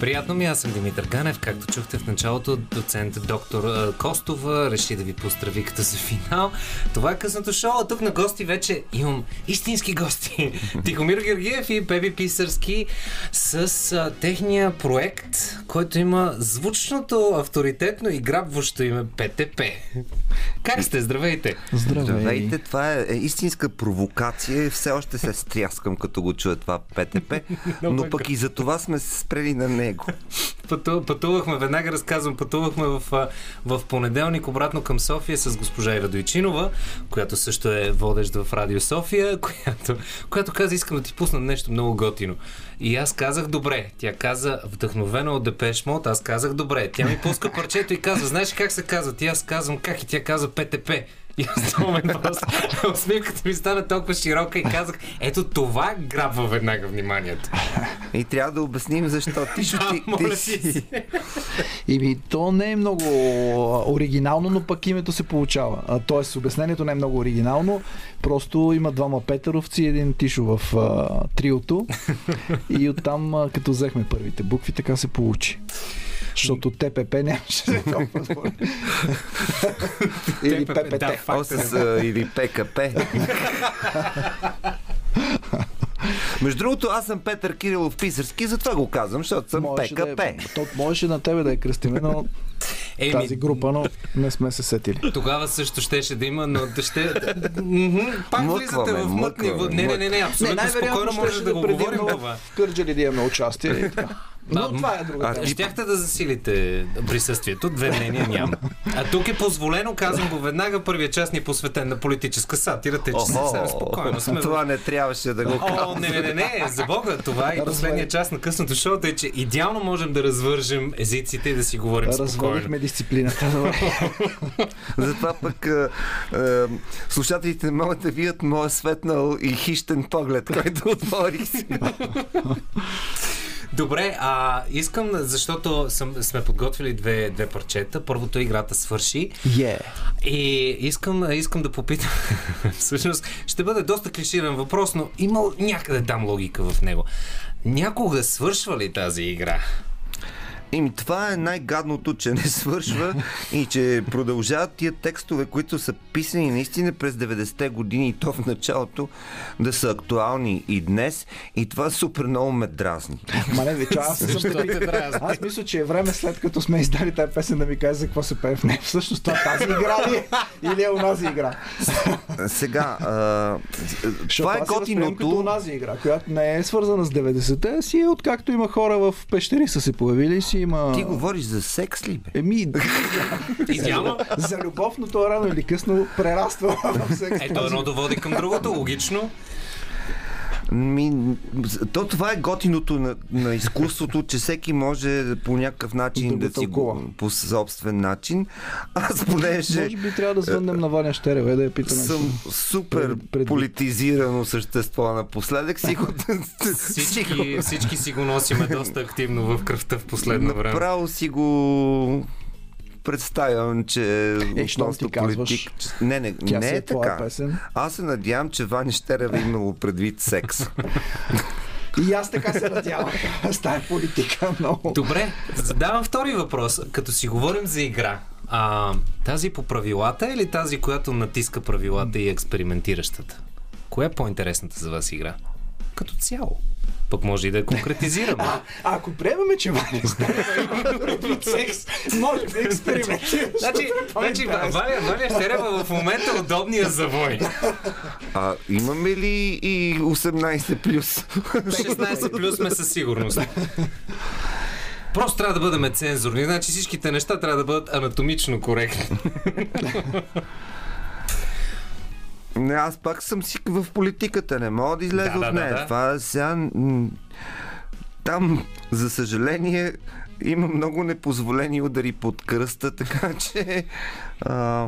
Приятно ми, аз съм Димитър Ганев. Както чухте в началото, доцент доктор Костова реши да ви поздрави като за финал. Това е късното шоу, а тук на гости вече имам истински гости. Тихомир Георгиев и Пепи Писарски с а, техния проект, който има звучното, авторитетно и грабващо име Пе Те Пе. Как сте? Здравейте! Здравейте! Здравейте. Това е истинска провокация. Все още се стряскам, като го чуя това Пе Те Пе, но пък и за това сме се спрели на не. Пъту, пътувахме, веднага разказвам, пътувахме в, в понеделник обратно към София с госпожа Ива Дойчинова, която също е водеща в Радио София, която, която каза, искам да ти пусна нещо много готино. И аз казах, добре. Тя каза, вдъхновена от Депеш Мод, аз казах, добре. Тя ми пуска парчето и казва, знаеш как се казва? И аз казвам, как? И тя казва, Пе Те Пе. И аз този момент просто усмивката ми стана толкова широка и казах, ето това грабва веднага вниманието. И трябва да обясним защо. Ти ще да, си. Ими, то не е много оригинално, но пък името се получава. А, тоест, обяснението не е много оригинално, просто има двама петеровци и един Тишо в а, триото. И оттам, а, като взехме първите букви, така се получи. Защото Те Пе Пе нямаше да толкова. Или Пе Пе Те. Да, О С С, или Пе Ка Пе. Между другото, аз съм Петър Кирилов Писарски, затова го казвам, защото съм Пе Ка Пе. Да е, то можеше на тебе да е кръстиме, но... Еми, тази група, но не сме се сетили. Тогава също щеше да има, но ще... Пак влизате в мътни води. Не, не, не, не, абсолютно не, спокойно може да го говорим това. Кърджали да имаме участие. Но да, това е друга тема. Щяхте да засилите присъствието, две мнения няма. А тук е позволено, казвам го веднага, първият част ни е посветен на политическа сатира, те че съвсем спокойно сме. Това не трябваше да го казвам. О, не, не, не, не, за Бога, това е и последният част на късното шоу, тъй че идеално можем да развържем езиците и да си говорим спокойно. Развалихме дисциплината. Затова пък слушателите могат да видят моя светнал и хищен поглед, който отворих сега. Добре, а искам, защото съм, сме подготвили две, две парчета. Първото играта свърши. Yeah. И искам, искам да попитам, всъщност ще бъде доста клиширан въпрос, но има някъде там логика в него. Някога свършва ли тази игра? Ими, това е най-гадното, че не свършва и че продължават тия текстове, които са писани наистина през деветдесетте години и то в началото, да са актуални и днес, и това супер много ме дразни. Мале, вече аз съм Аз мисля, че е време, след като сме издали тази песен, да ми каже за какво се пее в нея. Всъщност това тази игра ли или е онази игра? Сега, а... това е готиното. Онази игра, която не е свързана с деветдесетте, си е откакто има хора в пещери са се появили и си има... Ти говориш за секс ли, бе? Еми, идеално. За любов, но то рано или късно прераства в секс. Ето едно доводи към другото, логично. Ми, то това е готиното на, на изкуството, че всеки може по някакъв начин да, да си го по собствен начин. Аз понеже... Може би трябва да звъннем на Ваня Щерева и да я питаме. Съм супер пред... политизирано същество напоследък. Сиго... всички, всички си го носиме доста активно в кръвта в последно време. Направо си го... представям, че е, относно политик... Не, не, не е така. Песен. Аз се надявам, че Ваня Щерева имало предвид секс. И аз така се надявам. Стая политика много. Добре, задавам втори въпрос. Като си говорим за игра, а, тази по правилата или тази, която натиска правилата и експериментиращата? Коя е по-интересната за вас игра? Като цяло. Пък може и да я конкретизираме. А, ако приемаме, че Ваня предвид секс, може да експериментираш. Значи, значи Ваня Щерева в момента е удобния завой. А имаме ли и осемнайсет плюс? шестнайсет плюс сме със сигурност. Просто трябва да бъдем цензурни. Значи всичките неща трябва да бъдат анатомично коректни. Не, аз пак съм си в политиката, не мога да излезе да, от нея. Да, да. Това сега... Там, за съжаление, има много непозволени удари под кръста, така че... А,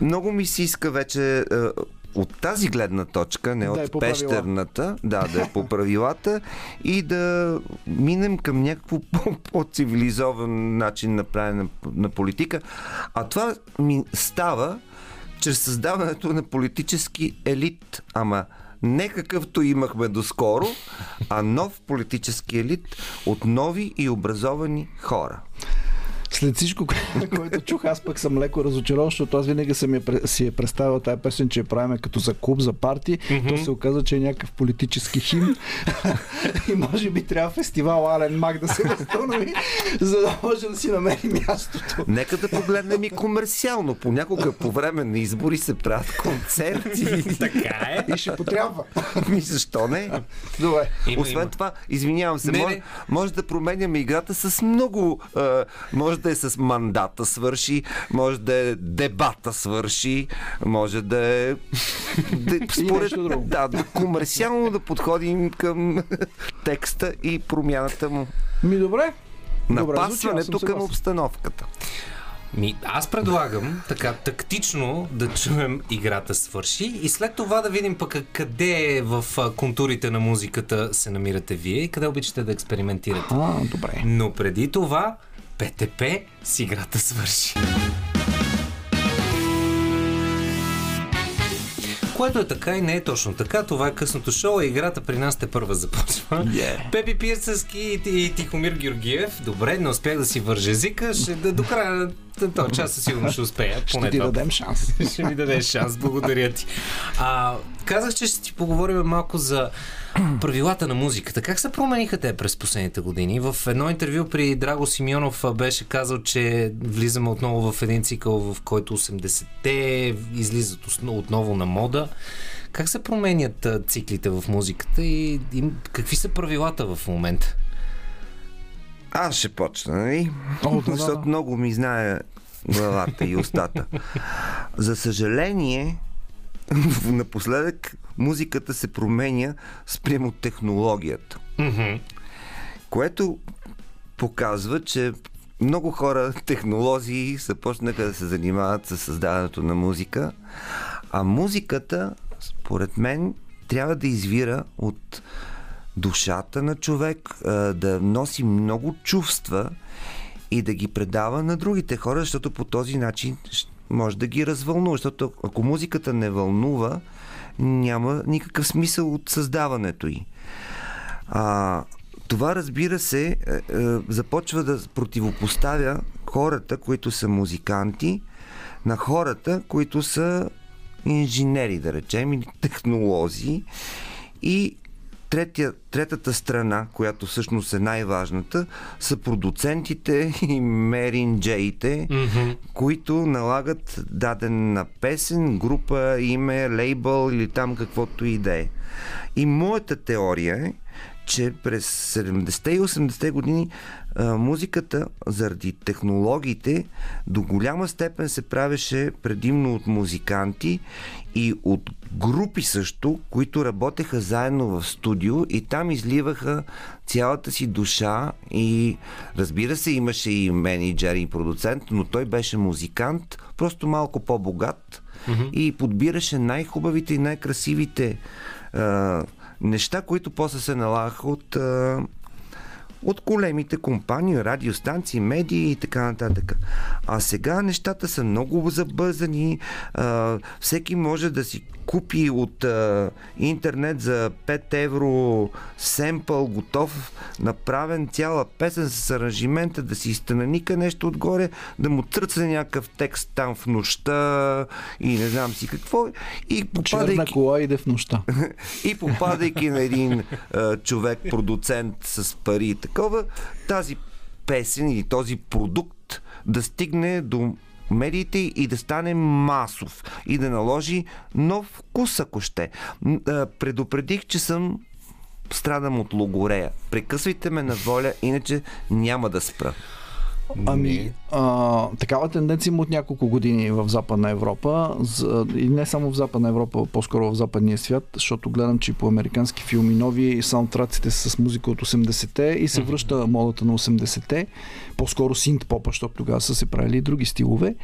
много ми се иска вече... А, от тази гледна точка, не да от е пещерната, да, да е по правилата и да минем към някакво по-цивилизован начин на правене на политика. А това ми става чрез създаването на политически елит, ама не какъвто имахме доскоро, а нов политически елит от нови и образовани хора. След всичко, което чух, аз пък съм леко разочарован, защото аз винаги съм я, си е представил тая песен, че я правиме като за клуб, за парти. Mm-hmm. То се оказа, че е някакъв политически химн. И може би трябва фестивал Ален Мак да се възстанови, за да може да си намери мястото. Нека да погледнем и комерциално. Понякога по време на избори се правят концерти. Така е. И ще потрябва. Ми, защо не? Добре. Има, Освен има. това, извинявам се, не, може, не. може да променяме играта с много... А, може да е с мандата свърши, може да е дебата свърши, може да е... да, според... да, да комерциално да подходим към текста и промяната му. Ми добре. Напасването към обстановката. Ми, аз предлагам така тактично да чуем играта свърши и след това да видим пък къде в контурите на музиката се намирате вие и къде обичате да експериментирате. А, добре. Но преди това ПТП с играта свърши. Което е така и не е точно така. Това е късното шоу, а играта при нас те първа започва. Yeah. Пепи Писарски и Тихомир Георгиев. Добре, не успях да си вържа езика. Ще до края този час със сигурно ще успея. Ще ти дадем шанс. Ще ми дадеш шанс, благодаря ти. А, казах, че ще ти поговорим малко за правилата на музиката. Как се промениха те през последните години? В едно интервю при Драго Симеонов беше казал, че влизаме отново в един цикъл, в който осемдесетте излизат отново на мода. Как се променят циклите в музиката и, и какви са правилата в момента? Аз ще почна, нали? О, да, защото да. Много ми знае главата и устата. За съжаление, напоследък музиката се променя спрямо технологията. Mm-hmm. Което показва, че много хора, технолози, започнаха да се занимават с създаването на музика, а музиката, според мен, трябва да извира от душата на човек, да носи много чувства и да ги предава на другите хора, защото по този начин може да ги развълнува, защото ако музиката не вълнува, няма никакъв смисъл от създаването й. А, това, разбира се, започва да противопоставя хората, които са музиканти, на хората, които са инженери, да речем, или технолози. И Третия, третата страна, която всъщност е най-важната, са продуцентите и меринджеите, mm-hmm. които налагат дадена песен, група, име, лейбъл или там каквото и да е. И моята теория е, че през седемдесетте и осемдесетте години а, музиката заради технологиите до голяма степен се правеше предимно от музиканти и от групи също, които работеха заедно в студио и там изливаха цялата си душа и, разбира се, имаше и менеджер и продуцент, но той беше музикант, просто малко по-богат mm-hmm. и подбираше най-хубавите и най-красивите а, неща, които после се налагаха от, от големите компании, радиостанции, медии и така нататък. А сега нещата са много забързани. Всеки може да си купи от интернет за пет евро семпъл, готов, направен цяла песен с аранжимента, да си изтънаника нещо отгоре, да му тръцне някакъв текст там в нощта и не знам си какво. И попадайки... Черна кола иде в нощта. И попадайки на един човек, продуцент с пари и такова, тази песен или този продукт да стигне до медиите и да стане масов и да наложи нов вкус, ако ще. Предупредих, че съм страдам от логорея. Прекъсвайте ме на воля, иначе няма да спра. Ами, а, такава тенденция има от няколко години в Западна Европа за, и не само в Западна Европа, по-скоро в западния свят, защото гледам, че по американски филми нови саундтраците са с музика от осемдесетте и се връща модата на осемдесетте, по-скоро синт-попа, защото тогава са се правили и други стилове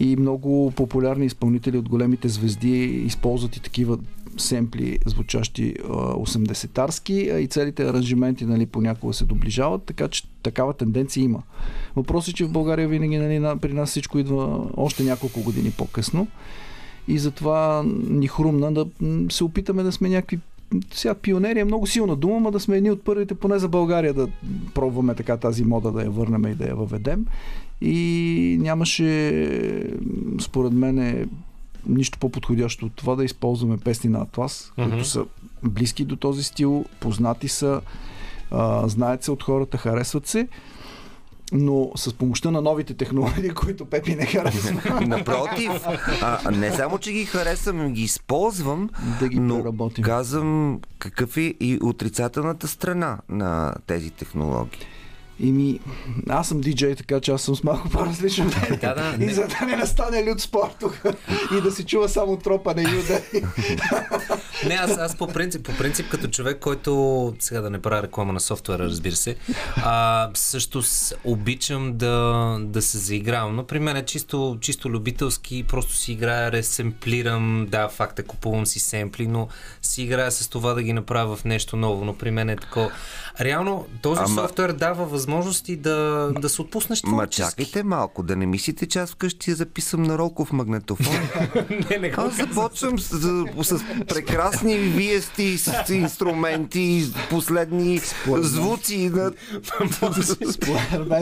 и много популярни изпълнители от големите звезди използват и такива семпли, звучащи осемдесетарски, и целите аранжименти, нали, понякога се доближават, така че такава тенденция има. Въпросът е, че в България винаги, нали, при нас всичко идва още няколко години по-късно и затова ни хрумна да се опитаме да сме някакви. Сега пионери е много силна дума, но да сме едни от първите, поне за България, да пробваме така тази мода да я върнем и да я въведем. И нямаше, според мен, нищо по-подходящо от това да използваме песни на Атлас, mm-hmm. които са близки до този стил, познати са, а, знаят се от хората, харесват се, но с помощта на новите технологии, които Пепи не харесва. Напротив, а, не само, че ги харесвам, ги използвам, да ги но поработим. Казвам какъв е и отрицателната страна на тези технологии. И ми... Аз съм диджей, така че аз съм с малко по-различен. Да, да, и за да не настане лют спор тук и да се чува само тропа на юда. Не, аз, аз по, принцип, по принцип като човек, който сега да не правя реклама на софтуера, разбира се, а, също с, обичам да, да се заигравам. Но при мен е чисто, чисто любителски, просто си играя, ресемплирам, да, факт е, купувам си семпли, но си играя с това да ги направя в нещо ново. Но при мен е такова. Реално този Ама... софтуер дава възможност възможности да, да се отпуснеш творчески. Ма чакайте малко, да не мислите, че аз вкъщи записам на ролков магнетофон. не, не аз започвам с, с, с прекрасни виести, с инструменти, последни звуци. На...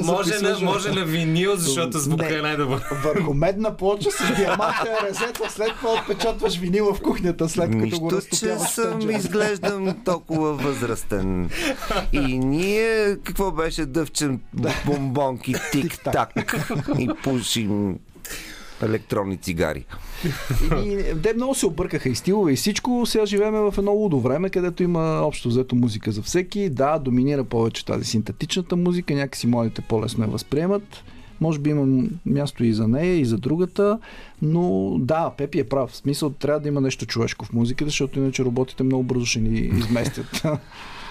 може, на, може на винил, защото звука не. е най-добър. Върху медна плоча с диамантен резец, след това отпечатваш винила в кухнята, след като нищо, го разтопяваш. Нищо, че съм изглеждам толкова възрастен. И ние, какво беше, дъвчем бомбонки, тик-так и пушим електронни цигари. Де много се объркаха и стилове и всичко. Сега живеем в едно лудо време, където има общо взето музика за всеки. Да, доминира повече тази синтетичната музика, някакси младите по-лесно я възприемат. Може би има място и за нея, и за другата, но да, Пепи е прав. В смисъл, трябва да има нещо човешко в музиката, защото иначе роботите много бързо ще ни изместят.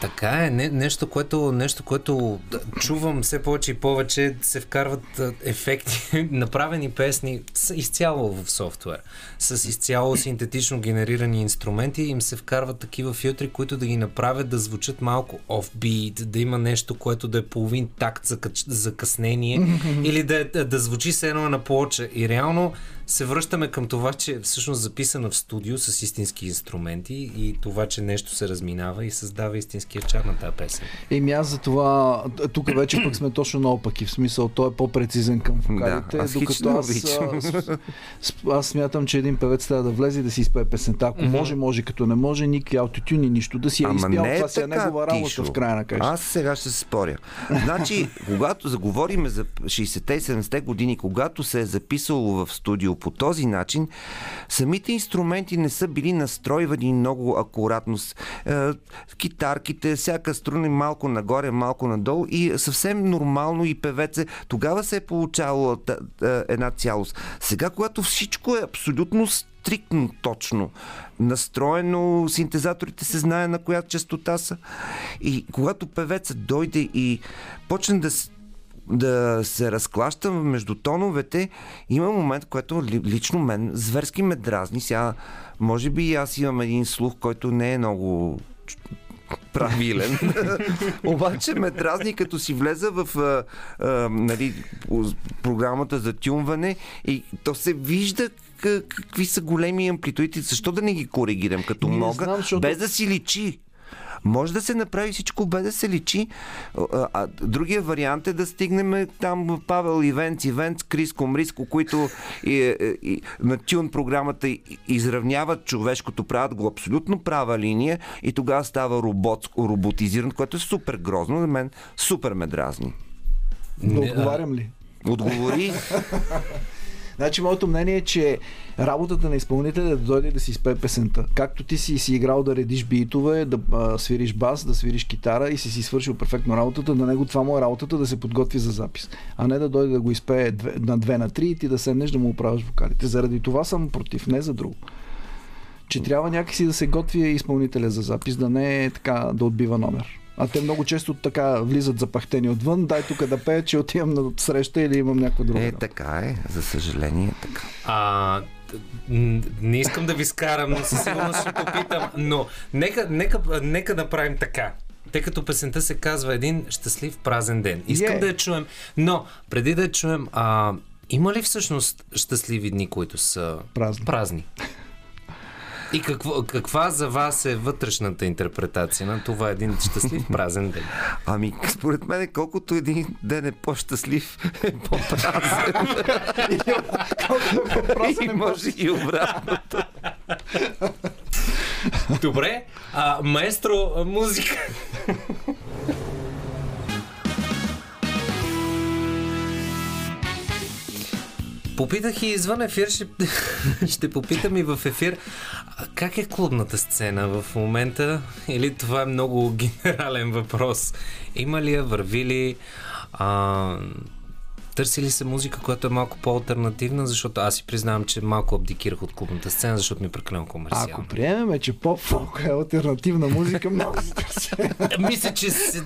Така е, не, нещо, което, нещо, което чувам все повече и повече, се вкарват ефекти, направени песни с изцяло в софтуер, с изцяло синтетично генерирани инструменти, им се вкарват такива филтри, които да ги направят да звучат малко офбит, да има нещо, което да е половин такт за закъснение или да, да звучи с едно на плоча. И реално се връщаме към това, че всъщност записана в студио с истински инструменти и това, че нещо се разминава и създава истинския чар на тази песен. Еми аз за това, тук вече пък сме точно наопаки, в смисъл, той е по-прецизен към вокалите, да, аз докато аз, аз, аз смятам, че един певец трябва да влезе и да си изпее песента. Ако mm-hmm. може, може, като не може, никакви аутотюни, нищо, да си я изпял, е това си е негова работа в края на къща. Аз сега ще се споря. Значи, когато заговорим за шейсетте и седемдесетте години, когато се е записало в студио по този начин, самите инструменти не са били настройвани много акуратно. Китарките, всяка струна малко нагоре, малко надолу и съвсем нормално и певеце. Тогава се е получавала една цялост. Сега, когато всичко е абсолютно стриктно точно настроено, синтезаторите се знае на коя честота са и когато певеца дойде и почне да се да се разклащам между тоновете, има момент, което лично мен зверски ме дразни. Сега, може би аз имам един слух, който не е много правилен. Обаче ме дразни, като си влеза в а, а, нали, програмата за тюнване и то се вижда какви са големи амплитуди. Защо да не ги коригирам като не мога, знам, защото... без да си личи? Може да се направи всичко без да се личи. А другия вариант е да стигнем там Павел Ивенц, Ивенц, Криско, Мриско, които и, и, на тюн програмата изравняват човешкото, правят го абсолютно права линия и тогава става робот, роботизиран, което е супер грозно. За мен супер ме дразни. Но отговарям ли? Отговори. Значи, моето мнение е, че работата на изпълнителя е да дойде да си изпее песента. Както ти си си играл да редиш битове, да а, свириш бас, да свириш китара и си си свършил перфектно работата, на него това му е работата да се подготви за запис. А не да дойде да го изпее две, на две на три и ти да седнеш да му оправиш вокалите. Заради това съм против, не за друго. Че трябва някакси да се готви изпълнителя за запис, да не е така да отбива номер. А те много често така влизат запахтени отвън. Дай тук да пея, че отивам на среща или имам някаква друга. Е, така е. За съжаление е така. А, не искам да ви скарам, но със сигурност ще попитам. Но нека, нека, нека направим така. Тъй като песента се казва един щастлив празен ден. Искам yeah. да я чуем. Но преди да я чуем, а, има ли всъщност щастливи дни, които са празни? празни? И какво, каква за вас е вътрешната интерпретация на това един щастлив празен ден? Ами, според мен, колкото един ден е по-щастлив, е по-празен. И може и обратното. Добре, а, маестро, музика. Попитах и извън ефир, ще, ще попитам и в ефир. Как е клубната сцена в момента? Или това е много генерален въпрос? Има ли я, върви ли? А, Търси ли се музика, която е малко по-алтернативна, защото аз си признавам, че малко абдикирах от клубната сцена, защото ми е прекалено комерциално. Ако приемеме, че поп-фолк е алтернативна музика, много се търси. Мисля, че се...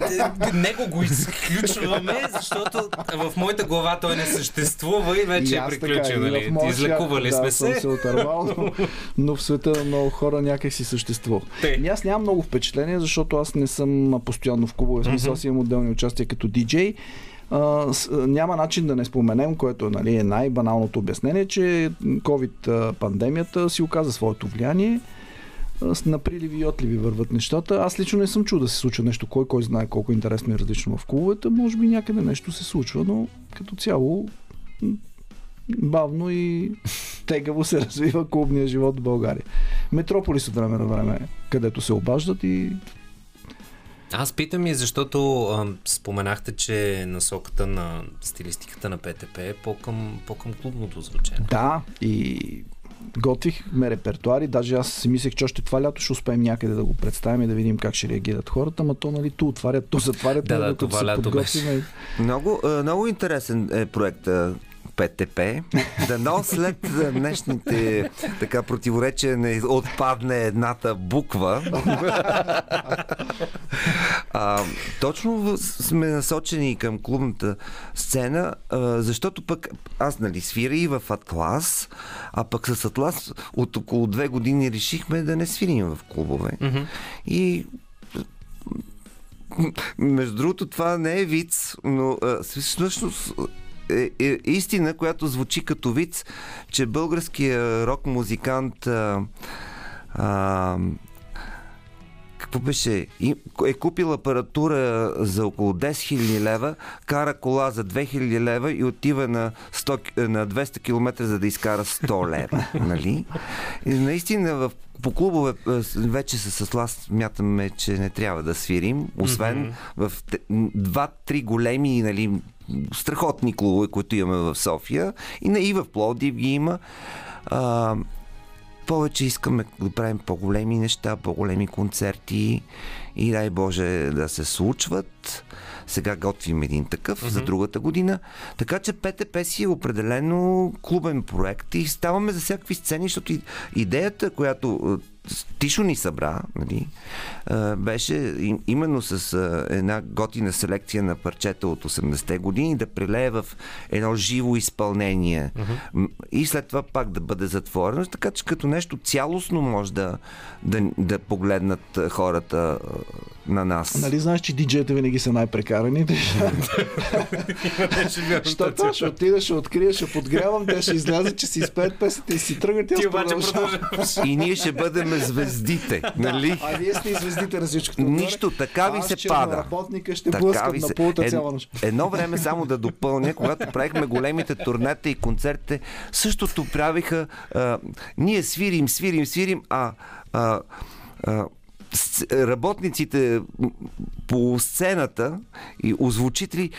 него го изключваме, защото в моята глава той не съществува и вече и е приключил. Нали? Излекували да, сме се. Съм се отървал, но, но в света на много хора някак си съществува. И аз нямам много впечатление, защото аз не съм постоянно в клубове. В смисъл си имам отделни участия като диджей. А, с, няма начин да не споменем, което нали, е най-баналното обяснение, че COVID-пандемията си оказа своето влияние. С наприливи и отливи върват нещата. Аз лично не съм чул да се случва нещо, кой кой знае колко интересно и различно в клубовете. Може би някъде нещо се случва, но като цяло бавно и тегаво се развива клубния живот в България. Метрополис от време на време, където се обаждат и... Аз питам и защото а, споменахте, че насоката на стилистиката на ПТП е по-към, по-към клубното звучение. Да, и готвихме репертуари, даже аз си мислех, че още това лято ще успеем някъде да го представим и да видим как ще реагират хората, ама то нали ту отварят, ту затварят, да, да, това лято беше. Много, много интересен е проекта ПТП. Дано след днешните така противоречия не отпадне едната буква. А, точно сме насочени към клубната сцена, а, защото пък аз нали свиря и в Атлас, а пък с Атлас от около две години решихме да не свирим в клубове. Mm-hmm. И между другото това не е виц, но а, всъщност Е, е, истина, която звучи като виц, че българският рок-музикант а, а, какво беше? И, е купил апаратура за около десет хиляди лева, кара кола за две хиляди лева и отива на, сто, на двеста километра, за да изкара сто лева. Нали? И наистина в по клубове вече с Атлас смятаме, че не трябва да свирим, освен mm-hmm. в два-три големи, нали, страхотни клубове, които имаме в София и, и в Пловдив ги има. А, повече искаме да правим по-големи неща, по-големи концерти и дай Боже да се случват. Сега готвим един такъв mm-hmm. за другата година. Така че ПТП си е определено клубен проект и ставаме за всякакви сцени, защото идеята, която Тишо ни събра, нали, беше именно с една готина селекция на парчета от осемдесетте години да прелее в едно живо изпълнение uh-huh. и след това пак да бъде затворено, така че като нещо цялостно може да, да, да погледнат хората на нас. Нали знаеш, че диджеите винаги са най-прекараните? Щото ще отидеш, ще откриеш, ще подгрявам, те ще излязат, че си изпеят песните и си тръгнат. И ние ще бъдем звездите, нали? А, а вие сте и звездите на всичкото. Нищо, така ви се пада. А работника ще блъскам на полута цяла нощ. Едно време само да допълня, когато правихме големите турнета и концертите, същото правиха а, ние свирим, свирим, свирим, а, а, а работниците по сцената и озвучители,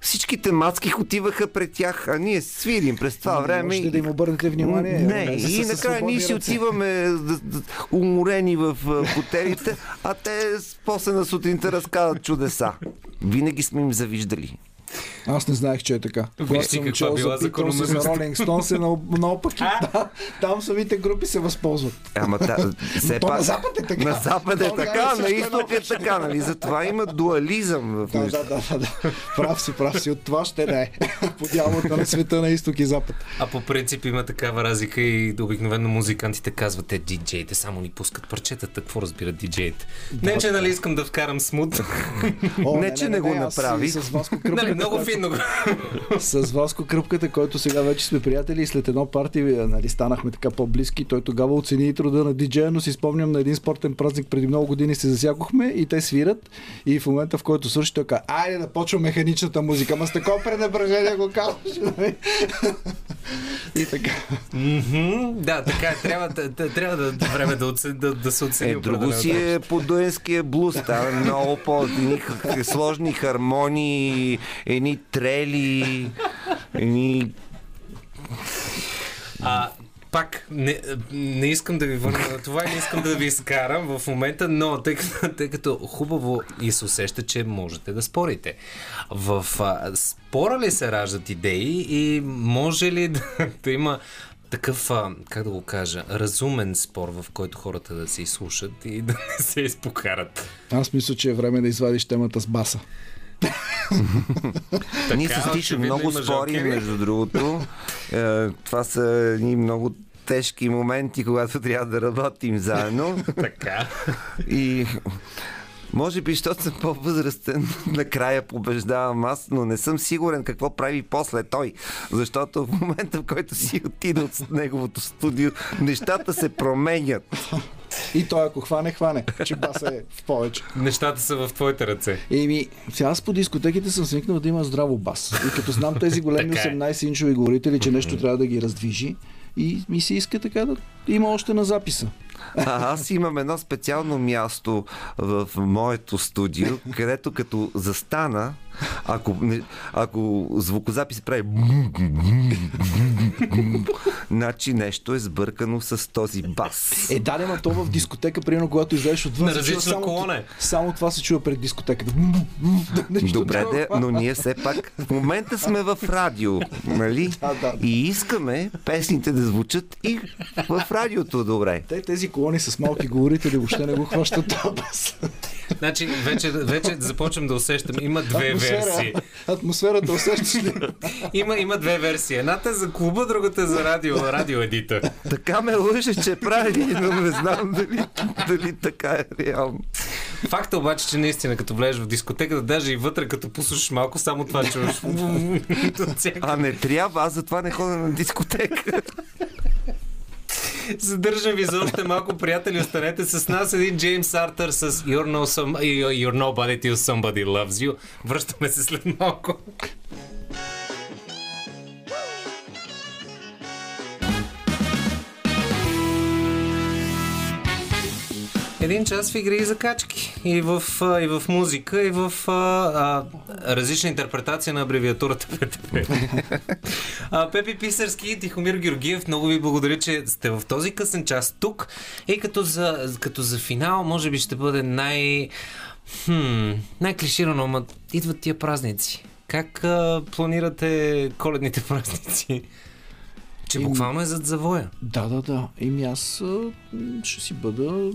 всичките мацки отиваха пред тях, а ние свирим през това време. Ще да им обърнете внимание. Не, не и накрая ние си отиваме уморени в хотелите, а те после на сутринта разказват чудеса. Винаги сме им завиждали. Аз не знаех, че е така. Когато съм чел за Пикълс и за Ролинг Стоунс е наопаки. Да, там самите групи се възползват. Ама та, все пак, на запад е така. На запад е така, на изток е така. Нали? Затова има дуализъм в нещата. Да, да, да, да. Прав си, прав си. От това ще не е. Подявата на света на изток и запад. А по принцип има такава разлика и обикновено музикантите казват, те диджеите само ни пускат парчетата. Какво разбират диджеите? Не, че нали искам да вкарам смут. Не, че не го направи. Много финно. С Васко Кръпката, който сега вече сме приятели и след едно парти, нали, станахме така по-близки. Той тогава оцени и труда на диджея, но си спомням на един спортен празник преди много години се засякохме и те свират. И в момента, в който свърши, той каза, айде да почва механичната музика. Ама с такова пренебрежение го казваш. И така. Mm-hmm, да, така трябва, трябва да, да време да, оце, да, да се оцени. Е, друго си е подуенския блуз. Та, много по-сложни хармонии, едни трели, едни... А Пак не, не искам да ви върна на това и не искам да ви изкарам в момента, но тъй като, тъй като хубаво и се усеща, че можете да спорите. В а, спора ли се раждат идеи и може ли да, да има такъв, а, как да го кажа, разумен спор, в който хората да се изслушат и да не се изпокарат? Аз мисля, че е време да извадиш темата с баса. Ние се стича много спори, между другото. Това са едни много тежки моменти, когато трябва да работим заедно. Така. И може би, защото съм по-възрастен, накрая побеждавам аз, но не съм сигурен какво прави после той. Защото в момента, в който си отида от неговото студио, нещата се променят. И той ако хване, хване, че баса е в повече. Нещата са в твоите ръце. Еми, сега аз по дискотеките съм свикнал да има здраво бас. И като знам тези големи осемнайсет инчови говорители, че нещо трябва да ги раздвижи, и ми се иска така да има още на записа. А, аз имам едно специално място в моето студио, където като застана, ако, ако звукозапис прави значи нещо е сбъркано с този бас. Е, да, нема то в дискотека, примерно, когато излезеш отвън, само, само това се чува пред дискотеката. Добре, де, но ние все пак в момента сме в радио, нали? Да, да. И искаме песните да звучат и в радиото добре. Те, тези колони с малки говорители въобще не го хващат това бас. Значи, вече, вече започвам да усещам. Има две Атмосфера, версии. Атмосферата усещаш ли? Има, има две версии. Едната е за клуба, другата е за радио. Радио едита. Така ме лъже, че прави, но не знам дали, дали така е реално. Факта обаче, че наистина, като влезеш в дискотеката, даже и вътре, като пуснеш малко, само това чуваш. А не трябва, аз затова не ходя на дискотека. Задържам ви за още малко, приятели, останете с нас. Един Джеймс Артър с You're, no some, you're Nobody Till Somebody Loves You. Връщаме се след малко. Един час в игри и закачки. И в, и в музика, и в а, а, различна интерпретация на абревиатурата П Т П. а, Пепи Писарски и Тихомир Георгиев, много ви благодаря, че сте в този късен час тук. И като за, като за финал, може би ще бъде най... Хм, най-клиширано, ама идват тия празници. Как а, планирате коледните празници? Че буквално е зад завоя. Да, да, да. Ими аз ще си бъда...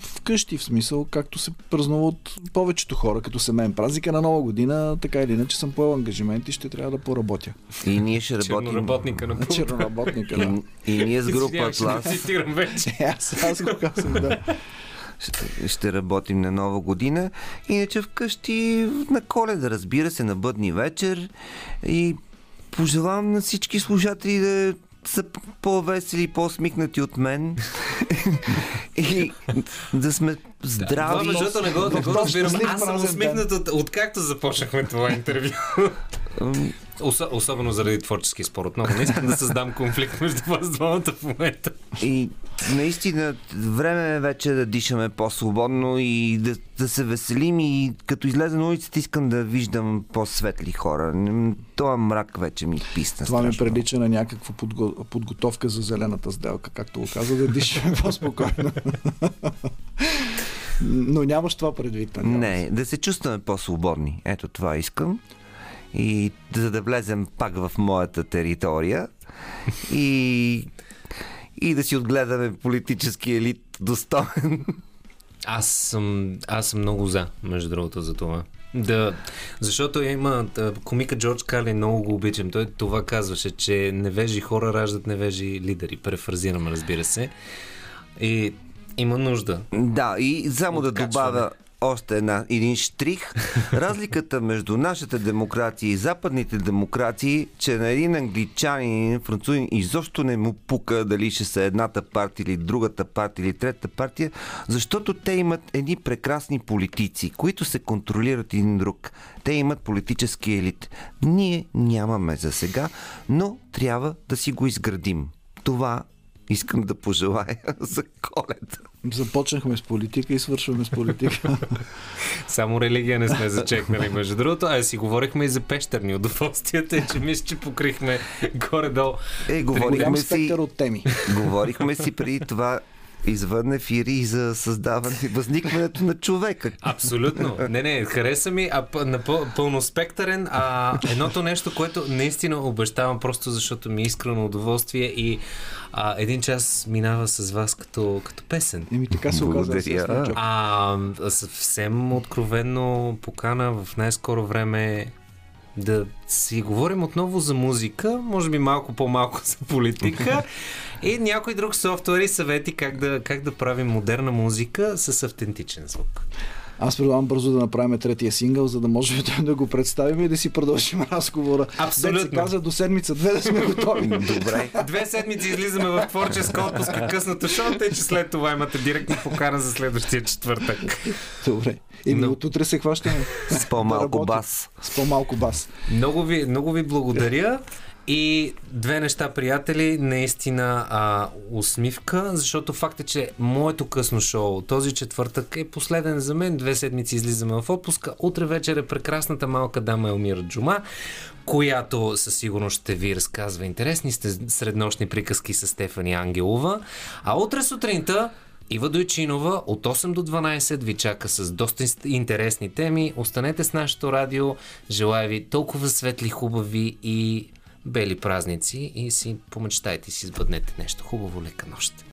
вкъщи, в смисъл, както се празнува от повечето хора, като семейен празника на Нова година, така или иначе съм поел ангажимент и ще трябва да поработя. И ние ще работим... Черноработника на пункта. Черноработника, да. И, и ние с група Атлас... Аз, аз го казвам, да. Ще, ще работим на Нова година. Иначе вкъщи на Коледа, разбира се, на бъдни вечер. И пожелавам на всички служатели да са по-весели, по-смикнати от мен и да сме здрави. Това междуто не го разбирам. Аз съм усмихнат от, откакто започнахме това интервю. Осо, особено заради творчески спор. Отново не искам да създам конфликт между вас двамата в момента. И наистина време е вече да дишаме по-свободно и да, да се веселим, и като излезе на улицата искам да виждам по-светли хора. Това мрак вече ми писна. Това страшно. Ми прилича на някаква подго... подготовка за зелената сделка, както го каза, да дишаме по-спокойно. Но нямаш това предвид. Нямаш. Не, да се чувстваме по-свободни. Ето това искам. И за да влезем пак в моята територия и, и да си отгледаме политически елит достоен. Аз съм, аз съм много за, между другото, за това. Да, защото има комика Джордж Карлин, много го обичам. Той това казваше, че невежи хора раждат невежи лидери. Префразирам, разбира се. И има нужда. Да, и само да добавя още една, един штрих. Разликата между нашите демокрации и западните демокрации, че на един англичанин и французин изобщо не му пука дали ще са едната партия или другата партия или третата партия, защото те имат едни прекрасни политици, които се контролират един друг. Те имат политически елит. Ние нямаме за сега, но трябва да си го изградим. Това искам да пожелая за Коледа. Започнахме с политика и свършваме с политика. Само религия не сме зачекнали, между другото. А си говорихме и за пещерни удоволствия, тъй че мисля, че покрихме горе-долу. Е, говорихме си, от теми. Говорихме си преди това извън ефири за създаване и възникването на човека. Абсолютно. Не, не, хареса ми, а пълноспектърен. А едното нещо, което наистина обещавам, просто защото ми е искрено удоволствие и а, един час минава с вас като, като песен. Еми така се оказва. А съвсем откровенно покана в най-скоро време да си говорим отново за музика, може би малко по-малко за политика и някой друг софтуер и съвети как да, как да правим модерна музика с автентичен звук. Аз предлагам бързо да направим третия сингъл, за да можем да го представим и да си продължим разговора. Абсолютно. Дет се казва, до седмица две да сме готови. Добре. Две седмици излизаме в творческа отпуска късното шоу, тъй че след това имате директно покана за следващия четвъртък. Добре. И но... от утре се хващаме. С по-малко да бас. С по-малко бас. Много ви, много ви благодаря. И две неща, приятели, наистина а, усмивка, защото факт е, че моето късно шоу този четвъртък е последен за мен. Две седмици излизаме в отпуска. Утре вечер е прекрасната малка дама Елмира Джума, която със сигурност ще ви разказва интересни среднощни приказки с Стефани Ангелова. А утре сутринта Ива Дойчинова от осем до дванайсет ви чака с доста интересни теми. Останете с нашето радио. Желая ви толкова светли, хубави и бели празници и си помечтайте, си сбъднете нещо хубаво. Лека нощ!